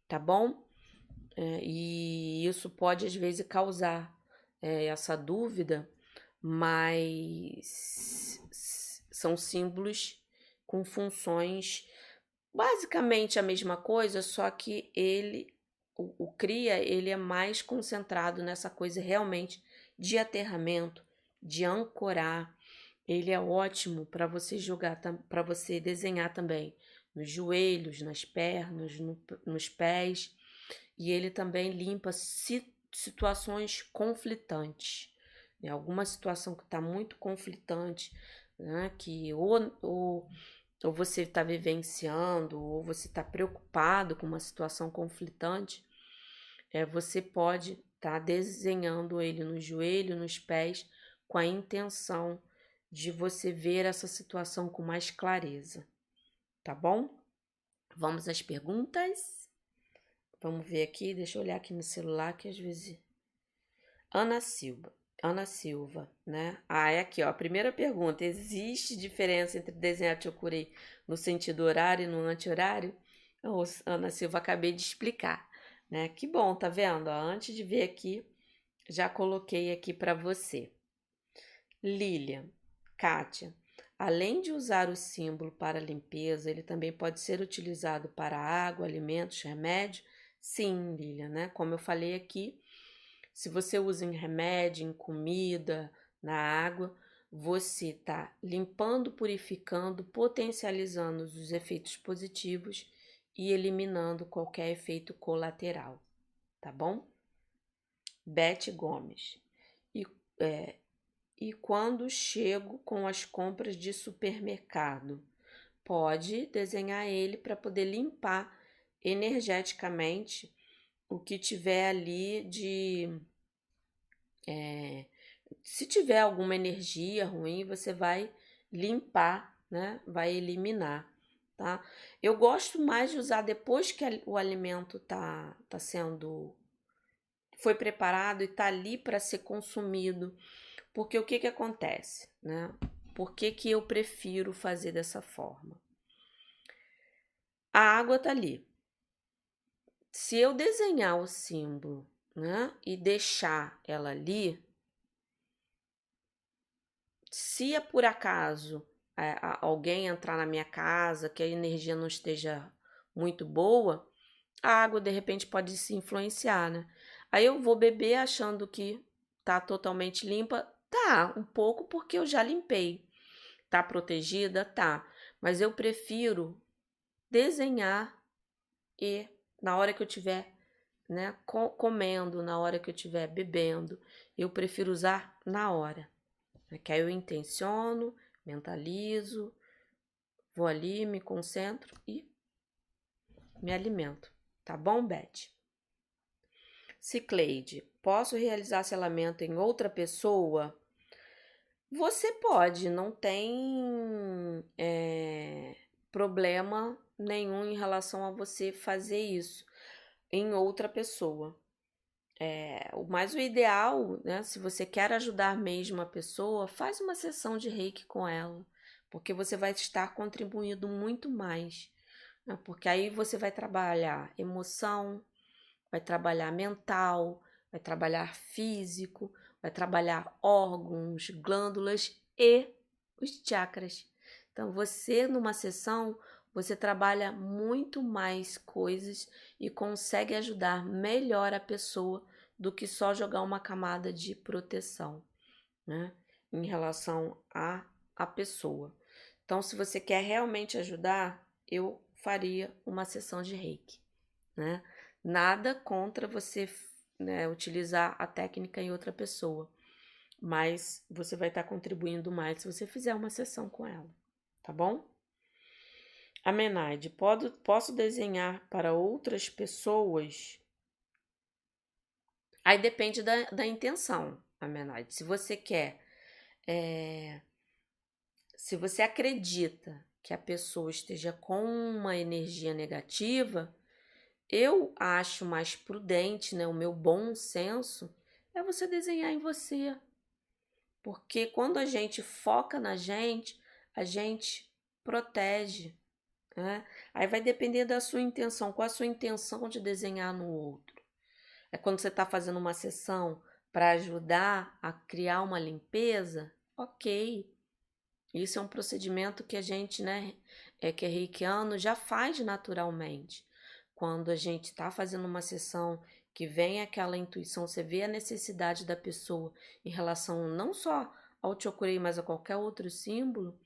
tá bom? E isso pode, às vezes, causar essa dúvida, mas são símbolos com funções basicamente a mesma coisa, só que o Kriya, ele é mais concentrado nessa coisa realmente de aterramento, de ancorar. Ele é ótimo para você jogar, para você desenhar também nos joelhos, nas pernas, nos pés. E ele também limpa situações conflitantes, né? Alguma situação que está muito conflitante, né? Que ou você está vivenciando, ou você está preocupado com uma situação conflitante, você pode estar desenhando ele no joelho, nos pés, com a intenção de você ver essa situação com mais clareza, tá bom? Vamos às perguntas. Vamos ver aqui, deixa eu olhar aqui no celular, que às vezes... Ana Silva, né? Ah, é aqui, ó, a primeira pergunta. Existe diferença entre desenhar chokurei no sentido horário e no anti-horário? Oh, Ana Silva, acabei de explicar, né? Que bom, tá vendo? Ó, antes de ver aqui, já coloquei aqui para você. Lilian, Kátia, além de usar o símbolo para limpeza, ele também pode ser utilizado para água, alimentos, remédio? Sim, Lilian, né? Como eu falei aqui, se você usa em remédio, em comida, na água, você está limpando, purificando, potencializando os efeitos positivos e eliminando qualquer efeito colateral, tá bom? Beth Gomes. E quando chego com as compras de supermercado, pode desenhar ele para poder limpar energeticamente o que tiver ali de... se tiver alguma energia ruim, você vai limpar, né? Vai eliminar, tá? Eu gosto mais de usar depois que o alimento foi preparado e tá ali para ser consumido. Porque o que que acontece, né? Por que que eu prefiro fazer dessa forma? A água tá ali. Se eu desenhar o símbolo, né, e deixar ela ali, se por acaso alguém entrar na minha casa, que a energia não esteja muito boa, a água de repente pode se influenciar, né? Aí eu vou beber achando que tá totalmente limpa. Tá, um pouco, porque eu já limpei. Tá protegida? Tá. Mas eu prefiro desenhar e na hora que eu tiver, né, comendo, na hora que eu tiver bebendo, eu prefiro usar na hora. Que aí eu intenciono, mentalizo, vou ali, me concentro e me alimento. Tá bom, Beth? Cicleide, posso realizar selamento em outra pessoa? Você pode, não tem problema nenhum em relação a você fazer isso em outra pessoa. Mas o ideal, né, se você quer ajudar mesmo a pessoa, faz uma sessão de reiki com ela, porque você vai estar contribuindo muito mais, né, porque aí você vai trabalhar emoção, vai trabalhar mental, vai trabalhar físico, vai trabalhar órgãos, glândulas e os chakras. Então, você, numa sessão, você trabalha muito mais coisas e consegue ajudar melhor a pessoa do que só jogar uma camada de proteção, né, em relação à pessoa. Então, se você quer realmente ajudar, eu faria uma sessão de reiki, né? Nada contra você, né, utilizar a técnica em outra pessoa, mas você vai estar contribuindo mais se você fizer uma sessão com ela, tá bom? A Menaide, posso desenhar para outras pessoas? Aí depende da intenção, a Menaide. Se você quer, se você acredita que a pessoa esteja com uma energia negativa, eu acho mais prudente, né, o meu bom senso, é você desenhar em você. Porque quando a gente foca na gente, a gente protege, né? Aí vai depender da sua intenção, qual a sua intenção de desenhar no outro. É quando você está fazendo uma sessão para ajudar a criar uma limpeza, ok. Isso é um procedimento que a gente, né, que é reikiano, já faz naturalmente. Quando a gente está fazendo uma sessão que vem aquela intuição, você vê a necessidade da pessoa em relação não só ao Chokurei, mas a qualquer outro símbolo,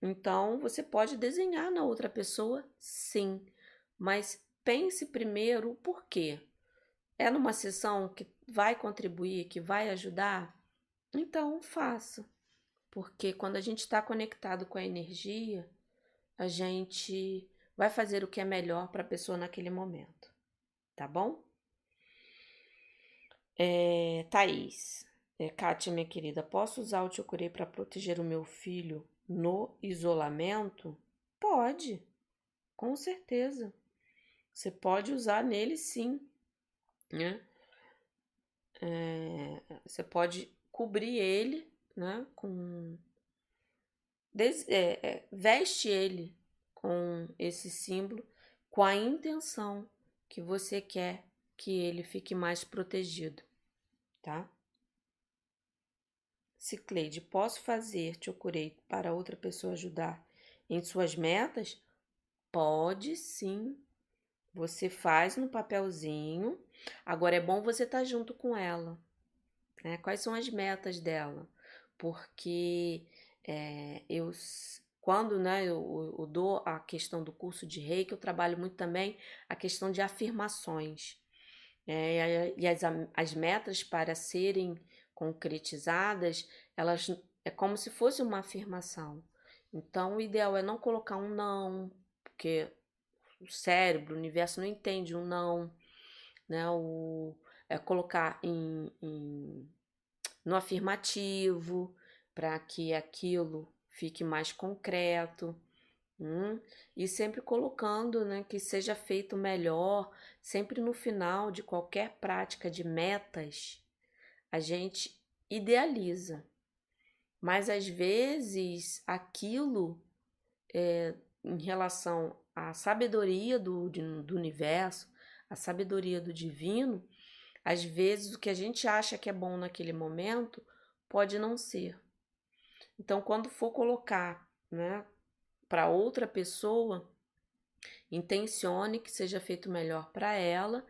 então você pode desenhar na outra pessoa, sim. Mas pense primeiro o porquê. É numa sessão que vai contribuir, que vai ajudar? Então faça. Porque quando a gente está conectado com a energia, a gente vai fazer o que é melhor para a pessoa naquele momento, tá bom? Thaís, Kátia, minha querida, posso usar o Chokurei para proteger o meu filho no isolamento? Pode, com certeza. Você pode usar nele, sim, né? Você pode cobrir ele, né? Veste ele com esse símbolo, com a intenção que você quer que ele fique mais protegido, tá? Cicleide, posso fazer Chokurei para outra pessoa ajudar em suas metas? Pode sim. Você faz no papelzinho. Agora é bom você estar junto com ela, né? Quais são as metas dela? Porque quando, né, eu dou a questão do curso de reiki, eu trabalho muito também a questão de afirmações. E as metas, para serem concretizadas, elas é como se fosse uma afirmação. Então, o ideal é não colocar um não, porque o cérebro, o universo não entende um não, né? É colocar no afirmativo, para que aquilo fique mais concreto, e sempre colocando, né, que seja feito melhor. Sempre no final de qualquer prática de metas, a gente idealiza, mas às vezes aquilo, em relação à sabedoria do universo, à sabedoria do divino, às vezes o que a gente acha que é bom naquele momento pode não ser. Então, quando for colocar, né, para outra pessoa, intencione que seja feito melhor para ela,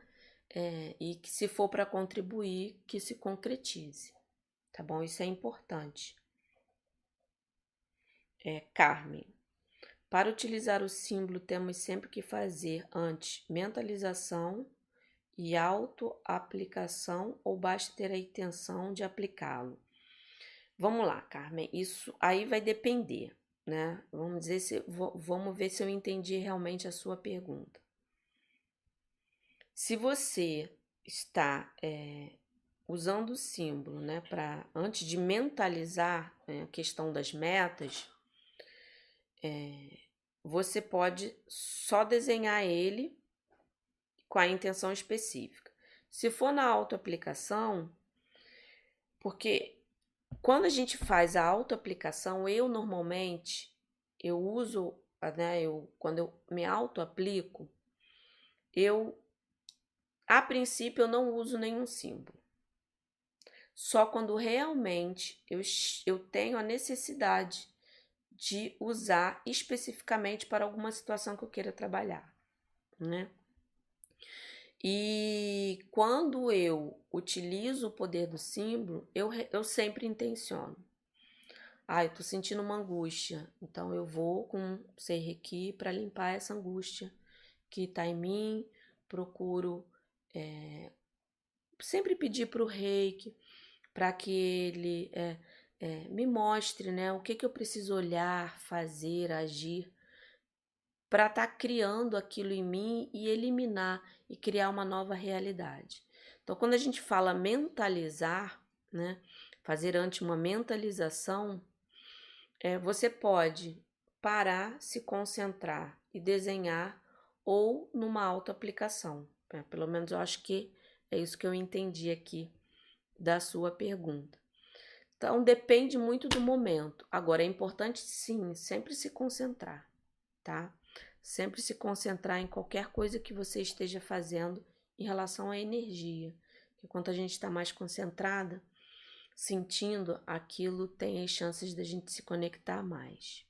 e que, se for para contribuir, que se concretize, tá bom? Isso é importante. Carmen. Para utilizar o símbolo, temos sempre que fazer antes mentalização e auto-aplicação, ou basta ter a intenção de aplicá-lo? Vamos lá, Carmen, isso aí vai depender, né? Vamos ver se eu entendi realmente a sua pergunta. Se você está usando o símbolo, né, para, antes de mentalizar, né, a questão das metas, você pode só desenhar ele com a intenção específica. Se for na autoaplicação, porque quando a gente faz a autoaplicação, eu normalmente, eu uso, né, quando eu me autoaplico, a princípio eu não uso nenhum símbolo. Só quando realmente eu tenho a necessidade de usar especificamente para alguma situação que eu queira trabalhar, né? E quando eu utilizo o poder do símbolo, eu sempre intenciono. Eu tô sentindo uma angústia, então eu vou com Seiriki para limpar essa angústia que tá em mim. Procuro sempre pedir para o Reiki, para que ele me mostre, né, o que eu preciso olhar, fazer, agir, para estar criando aquilo em mim e eliminar e criar uma nova realidade. Então, quando a gente fala mentalizar, né, fazer antes uma mentalização, você pode parar, se concentrar e desenhar, ou numa autoaplicação. Pelo menos eu acho que é isso que eu entendi aqui da sua pergunta. Então, depende muito do momento. Agora, é importante, sim, sempre se concentrar, tá? Sempre se concentrar em qualquer coisa que você esteja fazendo em relação à energia. Enquanto a gente está mais concentrada, sentindo, aquilo tem as chances da gente se conectar mais.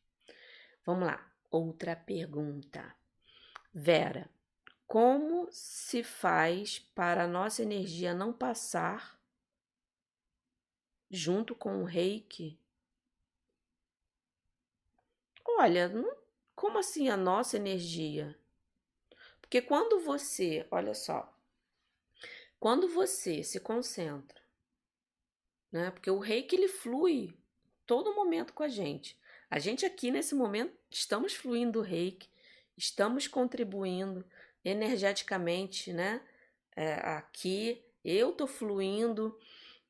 Vamos lá, outra pergunta. Vera, como se faz para a nossa energia não passar junto com o reiki? Olha, não. Como assim a nossa energia? Porque quando você, olha só, quando você se concentra, né? Porque o reiki, ele flui todo momento com a gente. A gente aqui nesse momento estamos fluindo o reiki, estamos contribuindo energeticamente, né? Aqui eu tô fluindo,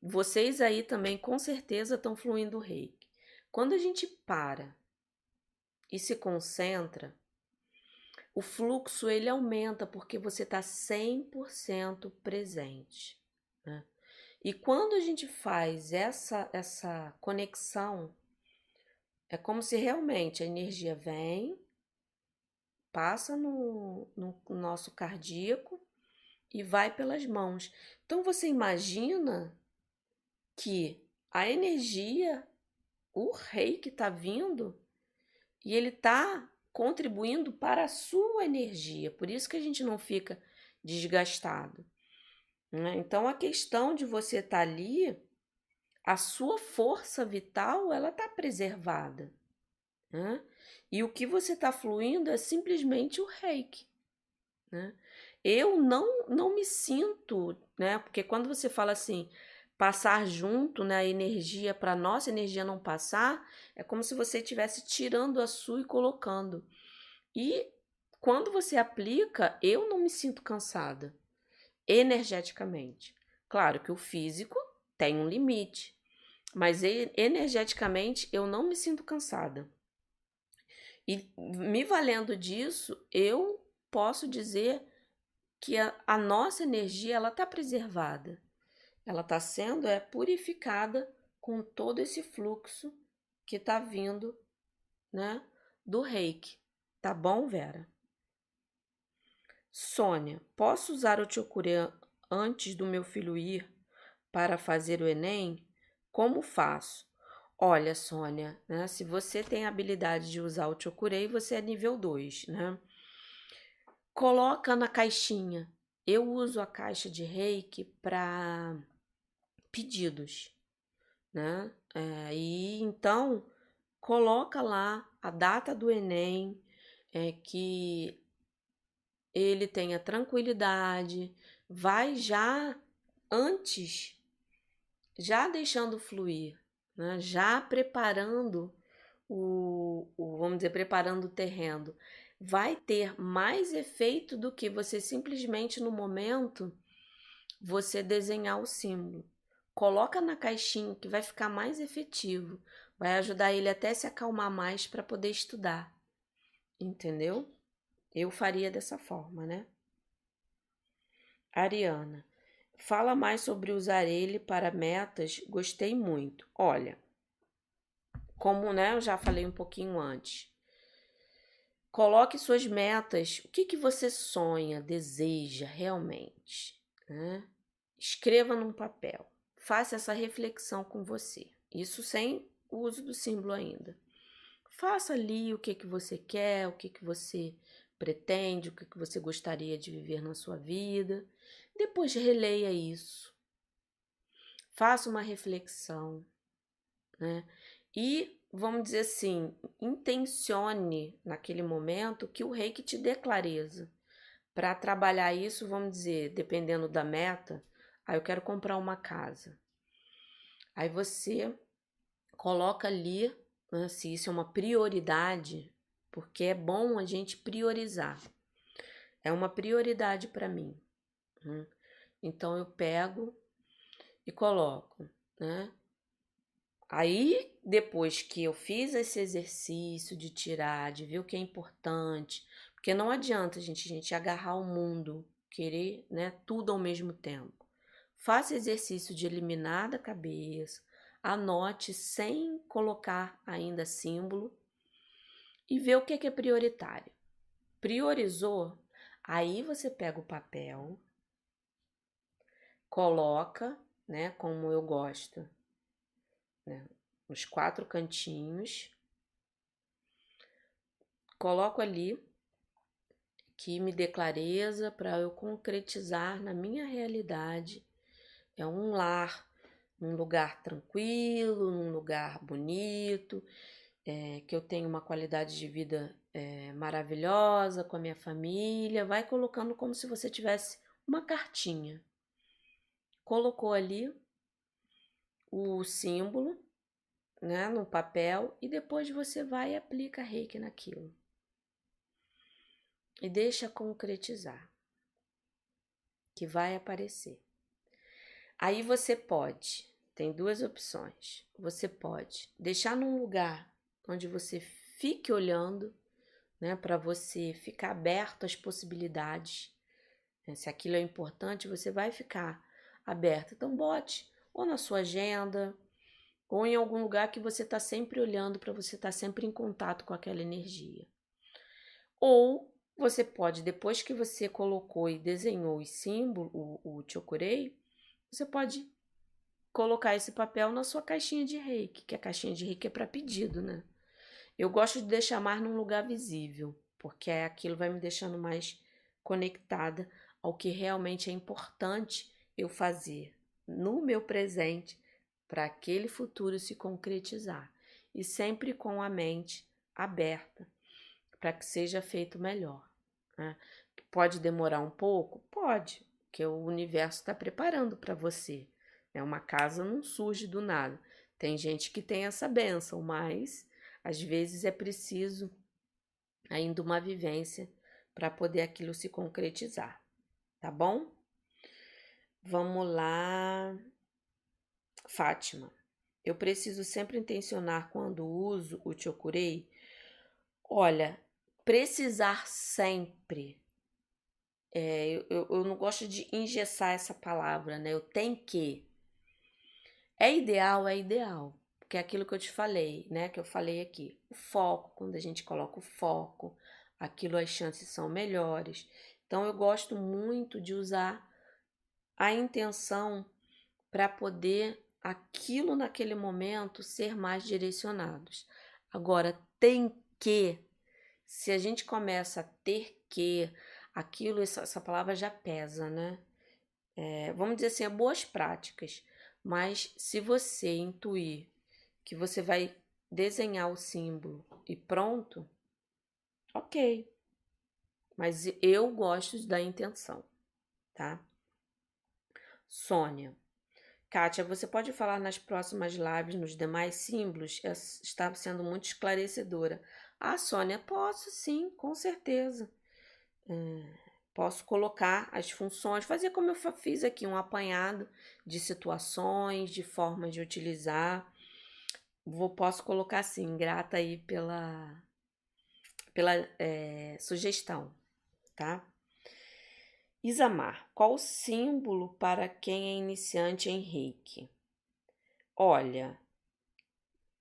vocês aí também com certeza estão fluindo o reiki. Quando a gente para e se concentra, o fluxo ele aumenta, porque você está 100% presente, né? E quando a gente faz essa conexão, é como se realmente a energia vem, passa no nosso cardíaco e vai pelas mãos. Então, você imagina que a energia, o rei que está vindo, e ele está contribuindo para a sua energia. Por isso que a gente não fica desgastado, né? Então, a questão de você estar ali, a sua força vital, ela está preservada. né? E o que você está fluindo é simplesmente o reiki, né? Eu não me sinto, né? Porque quando você fala assim, passar junto, né, a energia para nossa energia não passar, é como se você estivesse tirando a sua e colocando. E quando você aplica, eu não me sinto cansada energeticamente. Claro que o físico tem um limite, mas energeticamente eu não me sinto cansada. E me valendo disso, eu posso dizer que a nossa energia, ela está preservada. Ela está sendo purificada com todo esse fluxo que está vindo, né, do reiki. Tá bom, Vera? Sônia, posso usar o Chokurei antes do meu filho ir para fazer o Enem? Como faço? Olha, Sônia, né, se você tem a habilidade de usar o Chokurei, você é nível 2, né? Coloca na caixinha. Eu uso a caixa de reiki para pedidos, né? E então, coloca lá a data do Enem, que ele tenha tranquilidade, vai já antes, já deixando fluir, né? Já preparando preparando o terreno. Vai ter mais efeito do que você simplesmente no momento você desenhar o símbolo. Coloca na caixinha que vai ficar mais efetivo, vai ajudar ele até se acalmar mais para poder estudar, entendeu? Eu faria dessa forma, né? Ariana, fala mais sobre usar ele para metas, gostei muito. Olha, como, né, eu já falei um pouquinho antes, coloque suas metas, o que você sonha, deseja realmente, né? Escreva num papel, faça essa reflexão com você, isso sem o uso do símbolo ainda. Faça ali o que você quer, o que você pretende, o que você gostaria de viver na sua vida, depois releia isso, faça uma reflexão, né? E vamos dizer assim, intencione naquele momento que o reiki te dê clareza. Para trabalhar isso, vamos dizer, dependendo da meta, eu quero comprar uma casa. Aí você coloca ali, né, se isso é uma prioridade, porque é bom a gente priorizar. É uma prioridade para mim. Então eu pego e coloco, né? Aí, depois que eu fiz esse exercício de tirar, de ver o que é importante, porque não adianta, a gente agarrar o mundo, querer, né, tudo ao mesmo tempo. Faça exercício de eliminar da cabeça, anote sem colocar ainda símbolo e ver o que é prioritário. Priorizou? Aí você pega o papel, coloca, né, como eu gosto, né, nos quatro cantinhos, coloco ali que me dê clareza para eu concretizar na minha realidade. É um lar, um lugar tranquilo, um lugar bonito, que eu tenho uma qualidade de vida maravilhosa com a minha família. Vai colocando como se você tivesse uma cartinha. Colocou ali o símbolo, né, no papel, e depois você vai e aplica reiki naquilo. E deixa concretizar, que vai aparecer. Aí você pode, tem duas opções, você pode deixar num lugar onde você fique olhando, né, para você ficar aberto às possibilidades. Se aquilo é importante, você vai ficar aberto. Então bote ou na sua agenda, ou em algum lugar que você está sempre olhando, para você estar sempre em contato com aquela energia. Ou você pode, depois que você colocou e desenhou o símbolo, o Chokurei, você pode colocar esse papel na sua caixinha de reiki, que a caixinha de reiki é para pedido, né? Eu gosto de deixar mais num lugar visível, porque aquilo vai me deixando mais conectada ao que realmente é importante eu fazer no meu presente, para aquele futuro se concretizar, e sempre com a mente aberta para que seja feito melhor. Né? Pode demorar um pouco? Pode, porque o universo está preparando para você. Né? Uma casa não surge do nada. Tem gente que tem essa bênção, mas às vezes é preciso ainda uma vivência para poder aquilo se concretizar, tá bom? Vamos lá, Fátima. Eu preciso sempre intencionar quando uso o Chokurei. Olha, precisar sempre. Eu não gosto de engessar essa palavra, né? Eu tenho que. É ideal, porque é aquilo que eu te falei, né? Que eu falei aqui. O foco, quando a gente coloca o foco, aquilo as chances são melhores. Então, eu gosto muito de usar a intenção para poder aquilo naquele momento ser mais direcionados. Agora, tem que. Se a gente começa a ter que, aquilo, essa palavra já pesa, né? Vamos dizer assim, é boas práticas. Mas se você intuir que você vai desenhar o símbolo e pronto, ok. Mas eu gosto da intenção, tá? Sônia. Kátia, você pode falar nas próximas lives, nos demais símbolos? Está sendo muito esclarecedora. Ah, Sônia, posso sim, com certeza. Posso colocar as funções, fazer como eu fiz aqui, um apanhado de situações, de formas de utilizar. Posso colocar assim, grata aí pela sugestão, tá? Isamar, qual o símbolo para quem é iniciante em Reiki? Olha,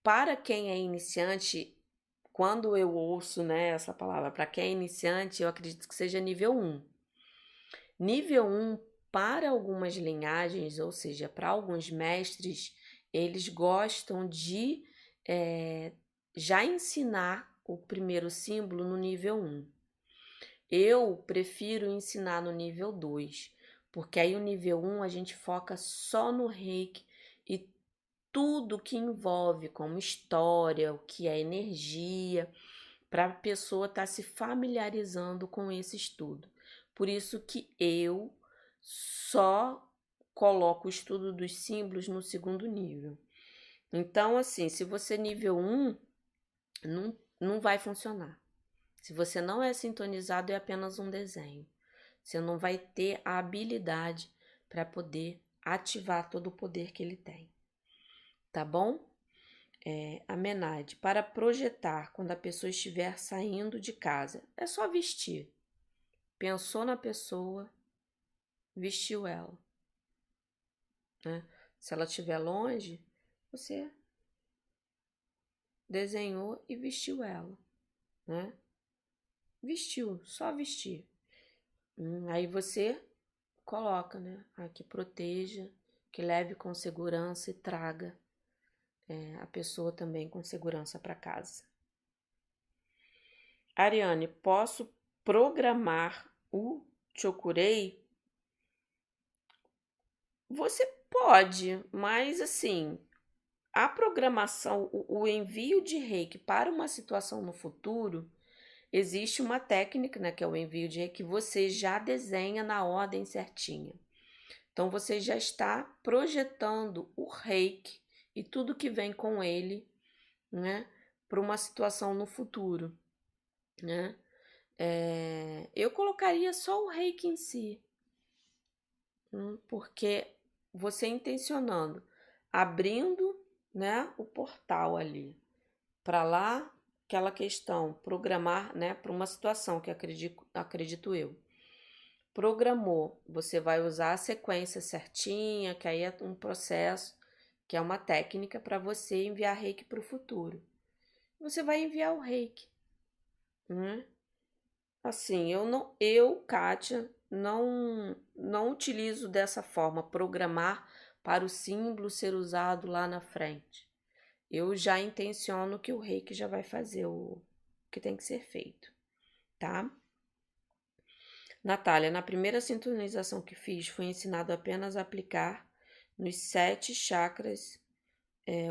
para quem é iniciante... Quando eu ouço, né, essa palavra, para quem é iniciante, eu acredito que seja nível 1. Nível 1, para algumas linhagens, ou seja, para alguns mestres, eles gostam de já ensinar o primeiro símbolo no nível 1. Eu prefiro ensinar no nível 2, porque aí o nível 1 a gente foca só no Reiki e tudo que envolve como história, o que é energia, para a pessoa estar se familiarizando com esse estudo. Por isso que eu só coloco o estudo dos símbolos no segundo nível. Então, assim, se você é nível 1, não vai funcionar. Se você não é sintonizado, é apenas um desenho. Você não vai ter a habilidade para poder ativar todo o poder que ele tem. Tá bom? Amenade, para projetar quando a pessoa estiver saindo de casa, é só vestir. Pensou na pessoa, vestiu ela. Né? Se ela estiver longe, você desenhou e vestiu ela. Né? Vestiu, só vestir. Aí você coloca, né? Que proteja, que leve com segurança e traga. A pessoa também com segurança para casa. Ariane, posso programar o Chokurei? Você pode, mas assim, a programação, o envio de Reiki para uma situação no futuro, existe uma técnica, né, que é o envio de Reiki, que você já desenha na ordem certinha. Então, você já está projetando o Reiki e tudo que vem com ele, né, para uma situação no futuro, né? Eu colocaria só o Reiki em si, porque você intencionando, abrindo, né, o portal ali, para lá, aquela questão, programar, né, para uma situação que acredito eu. Programou, você vai usar a sequência certinha, que aí é um processo, que é uma técnica para você enviar Reiki para o futuro. Você vai enviar o Reiki. Assim, Kátia, não utilizo dessa forma, programar para o símbolo ser usado lá na frente. Eu já intenciono que o Reiki já vai fazer o que tem que ser feito, tá? Natália, na primeira sintonização que fiz, foi ensinado apenas a aplicar nos 7 chakras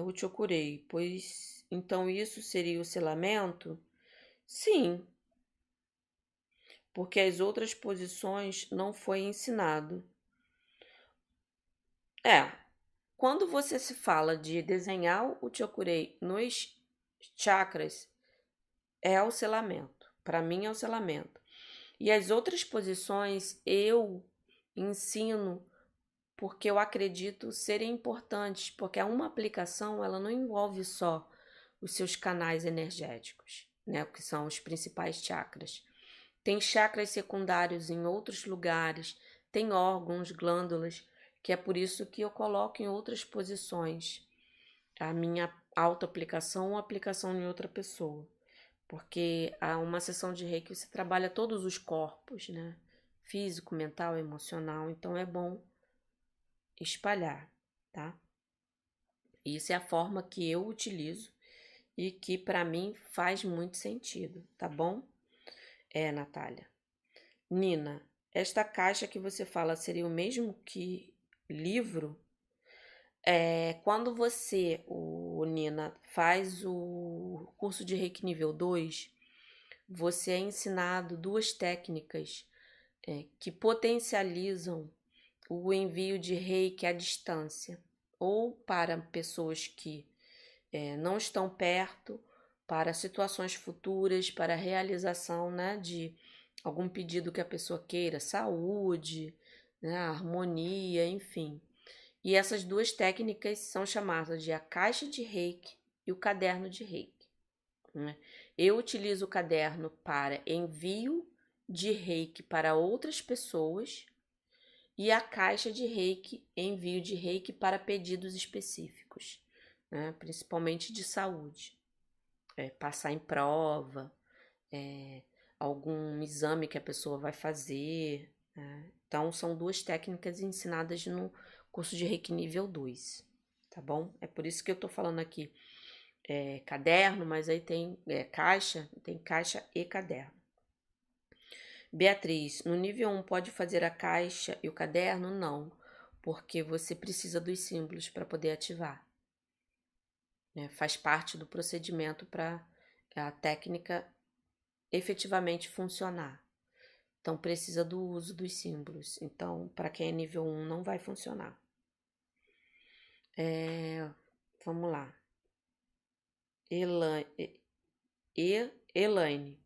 o Chokurei, pois Então, isso seria o selamento? Sim, porque as outras posições não foi ensinado. Quando você se fala de desenhar o Chokurei nos chakras, é o selamento. Para mim, é o selamento. E as outras posições eu ensino porque eu acredito serem importantes, porque uma aplicação ela não envolve só os seus canais energéticos, né, que são os principais chakras. Tem chakras secundários em outros lugares, tem órgãos, glândulas, que é por isso que eu coloco em outras posições a minha auto-aplicação ou aplicação em outra pessoa. Porque há uma sessão de reiki que você trabalha todos os corpos, né? Físico, mental, emocional, então é bom espalhar, tá? Isso é a forma que eu utilizo e que para mim faz muito sentido, tá bom? Natália. Nina, esta caixa que você fala seria o mesmo que livro? Quando você, Nina, faz o curso de Reiki nível 2, você é ensinado duas técnicas que potencializam o envio de Reiki à distância, ou para pessoas que não estão perto, para situações futuras, para a realização, né, de algum pedido que a pessoa queira, saúde, né, harmonia, enfim. E essas duas técnicas são chamadas de a caixa de reiki e o caderno de reiki. Eu utilizo o caderno para envio de reiki para outras pessoas e a caixa de reiki, envio de reiki para pedidos específicos, né, principalmente de saúde. Passar em prova, algum exame que a pessoa vai fazer. Então, são duas técnicas ensinadas no curso de Reiki nível 2, tá bom? É por isso que eu tô falando aqui caderno, mas aí tem caixa e caderno. Beatriz, no nível 1 pode fazer a caixa e o caderno? Não, porque você precisa dos símbolos para poder ativar. Faz parte do procedimento para a técnica efetivamente funcionar. Então, precisa do uso dos símbolos. Então, para quem é nível 1, não vai funcionar. Vamos lá. Elaine.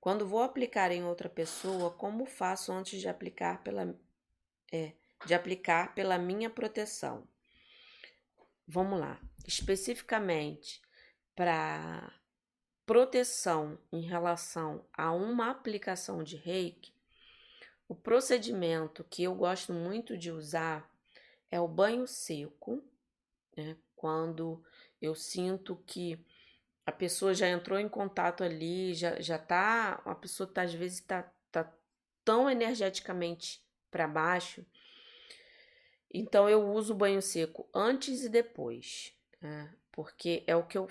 Quando vou aplicar em outra pessoa, como faço antes de aplicar pela minha proteção? Vamos lá. Especificamente para proteção em relação a uma aplicação de reiki, o procedimento que eu gosto muito de usar é o banho seco, né? Quando eu sinto que a pessoa já entrou em contato ali, a pessoa às vezes tá tão energeticamente para baixo. Então, eu uso o banho seco antes e depois, né? Porque é o que eu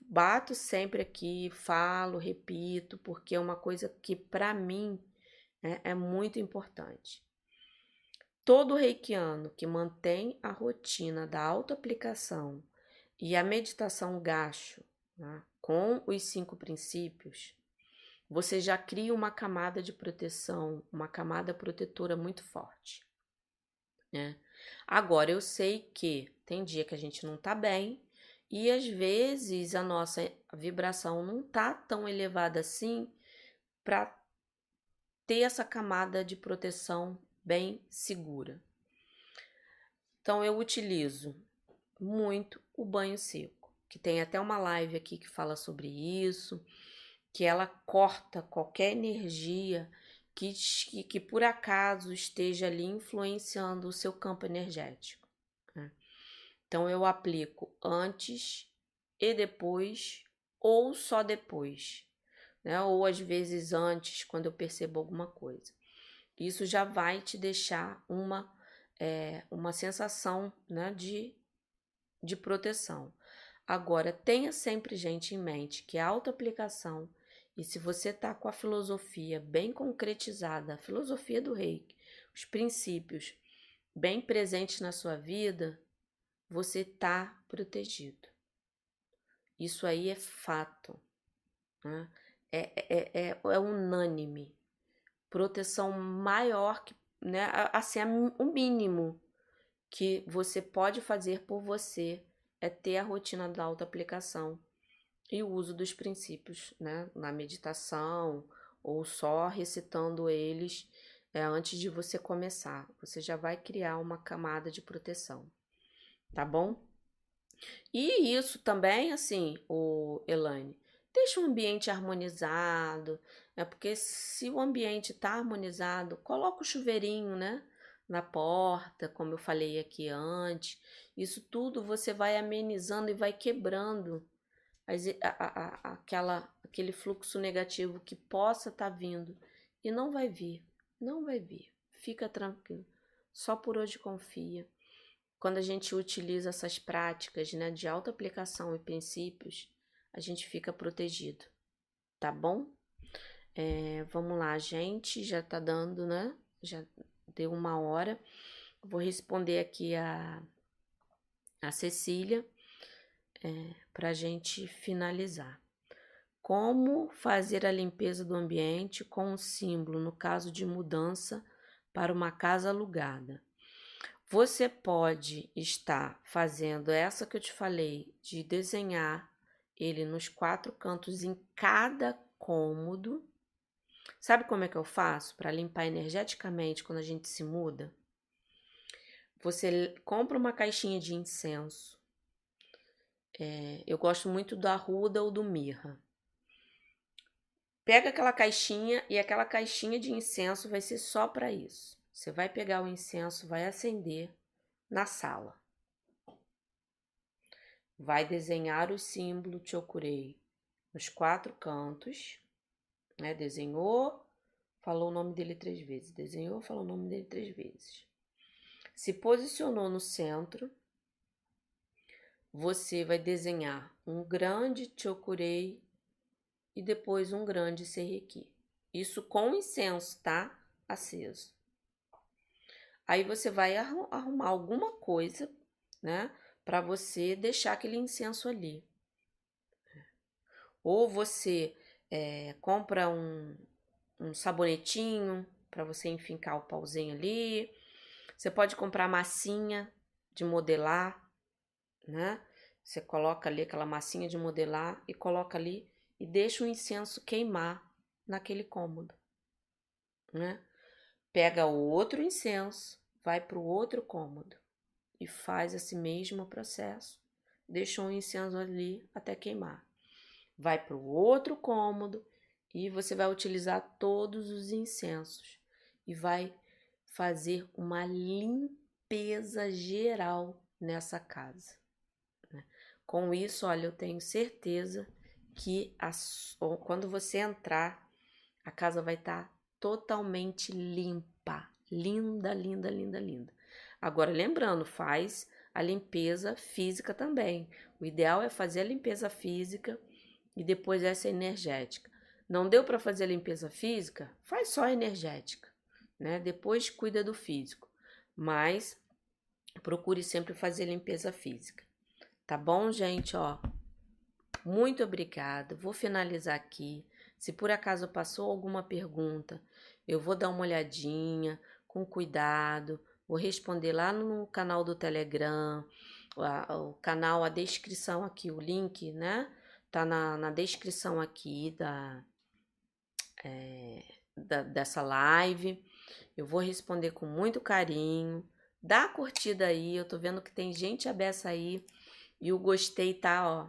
bato sempre aqui, falo, repito, porque é uma coisa que, para mim, é muito importante. Todo reikiano que mantém a rotina da autoaplicação e a meditação gacho, né, com os 5 princípios, você já cria uma camada de proteção, uma camada protetora muito forte, né? Agora, eu sei que tem dia que a gente não tá bem e às vezes a nossa vibração não tá tão elevada assim para ter essa camada de proteção bem segura. Então, eu utilizo muito o banho seco, que tem até uma live aqui que fala sobre isso, que ela corta qualquer energia que por acaso esteja ali influenciando o seu campo energético, né? Então, eu aplico antes e depois, ou só depois, né? Ou às vezes antes, quando eu percebo alguma coisa. Isso já vai te deixar uma sensação, né, de proteção. Agora, tenha sempre, gente, em mente que a autoaplicação, e se você está com a filosofia bem concretizada, a filosofia do reiki, os princípios bem presentes na sua vida, você está protegido. Isso aí é fato, né? É unânime. Proteção maior que, né? Assim, o mínimo que você pode fazer por você é ter a rotina da autoaplicação e o uso dos princípios, né? Na meditação ou só recitando eles antes de você começar. Você já vai criar uma camada de proteção, tá bom? E isso também, assim, o Elaine, deixa o ambiente harmonizado, né? Porque se o ambiente tá harmonizado, coloca o chuveirinho, né? Na porta, como eu falei aqui antes. Isso tudo você vai amenizando e vai quebrando aquele fluxo negativo que possa estar vindo. E não vai vir, não vai vir. Fica tranquilo. Só por hoje confia. Quando a gente utiliza essas práticas, né, de autoaplicação e princípios, a gente fica protegido, tá bom? Vamos lá, gente, já tá dando, né? Já deu 1 hora. Vou responder aqui a Cecília pra gente finalizar. Como fazer a limpeza do ambiente com um símbolo, no caso de mudança para uma casa alugada? Você pode estar fazendo essa que eu te falei, de desenhar ele nos 4 cantos em cada cômodo. Sabe como é que eu faço para limpar energeticamente quando a gente se muda? Você compra uma caixinha de incenso. Eu gosto muito do arruda ou do mirra. Pega aquela caixinha, e aquela caixinha de incenso vai ser só para isso. Você vai pegar o incenso, vai acender na sala. Vai desenhar o símbolo Chokurei nos 4 cantos. Né? Desenhou, falou o nome dele 3 vezes. Desenhou, falou o nome dele 3 vezes. Se posicionou no centro. Você vai desenhar um grande Chokurei e depois um grande Seiriki. Isso com incenso, tá? Aceso. Aí você vai arrumar alguma coisa, né, para você deixar aquele incenso ali. Ou você compra um sabonetinho para você enfincar o pauzinho ali. Você pode comprar massinha de modelar, né? Você coloca ali aquela massinha de modelar e coloca ali e deixa o incenso queimar naquele cômodo, né? Pega o outro incenso, vai para o outro cômodo e faz esse mesmo processo. Deixa o incenso ali até queimar. Vai para o outro cômodo e você vai utilizar todos os incensos e vai fazer uma limpeza geral nessa casa. Com isso, olha, eu tenho certeza que quando você entrar, a casa vai estar totalmente limpa, linda, linda, linda, linda. Agora, lembrando, faz a limpeza física também. O ideal é fazer a limpeza física e depois essa energética. Não deu para fazer a limpeza física? Faz só a energética, né? Depois cuida do físico, mas procure sempre fazer a limpeza física. Tá bom, gente? Ó, muito obrigada. Vou finalizar aqui. Se por acaso passou alguma pergunta, eu vou dar uma olhadinha, com cuidado, vou responder lá no canal do Telegram, o canal, a descrição aqui, o link, né? Tá na descrição aqui dessa live. Eu vou responder com muito carinho. Dá a curtida aí, eu tô vendo que tem gente aberta aí e o gostei, tá, ó.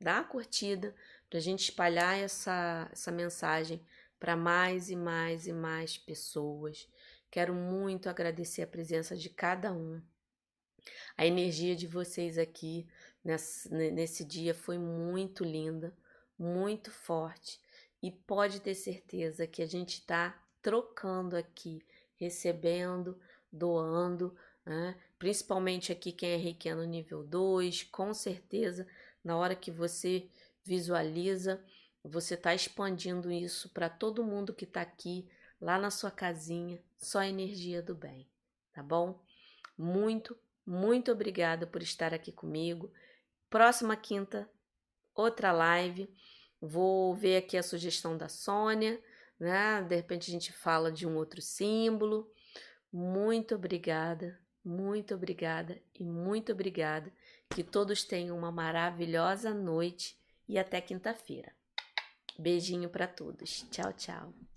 Dá a curtida pra gente espalhar essa mensagem para mais e mais e mais pessoas. Quero muito agradecer a presença de cada um. A energia de vocês aqui nesse dia foi muito linda, muito forte. E pode ter certeza que a gente está trocando aqui, recebendo, doando, né? Principalmente aqui quem é reikiano nível 2, com certeza, na hora que você visualiza, você está expandindo isso para todo mundo que está aqui, lá na sua casinha, só energia do bem, tá bom? Muito, muito obrigada por estar aqui comigo. Próxima quinta, outra live. Vou ver aqui a sugestão da Sônia, né? De repente a gente fala de um outro símbolo. Muito obrigada e muito obrigada. Que todos tenham uma maravilhosa noite e até quinta-feira. Beijinho para todos. Tchau, tchau.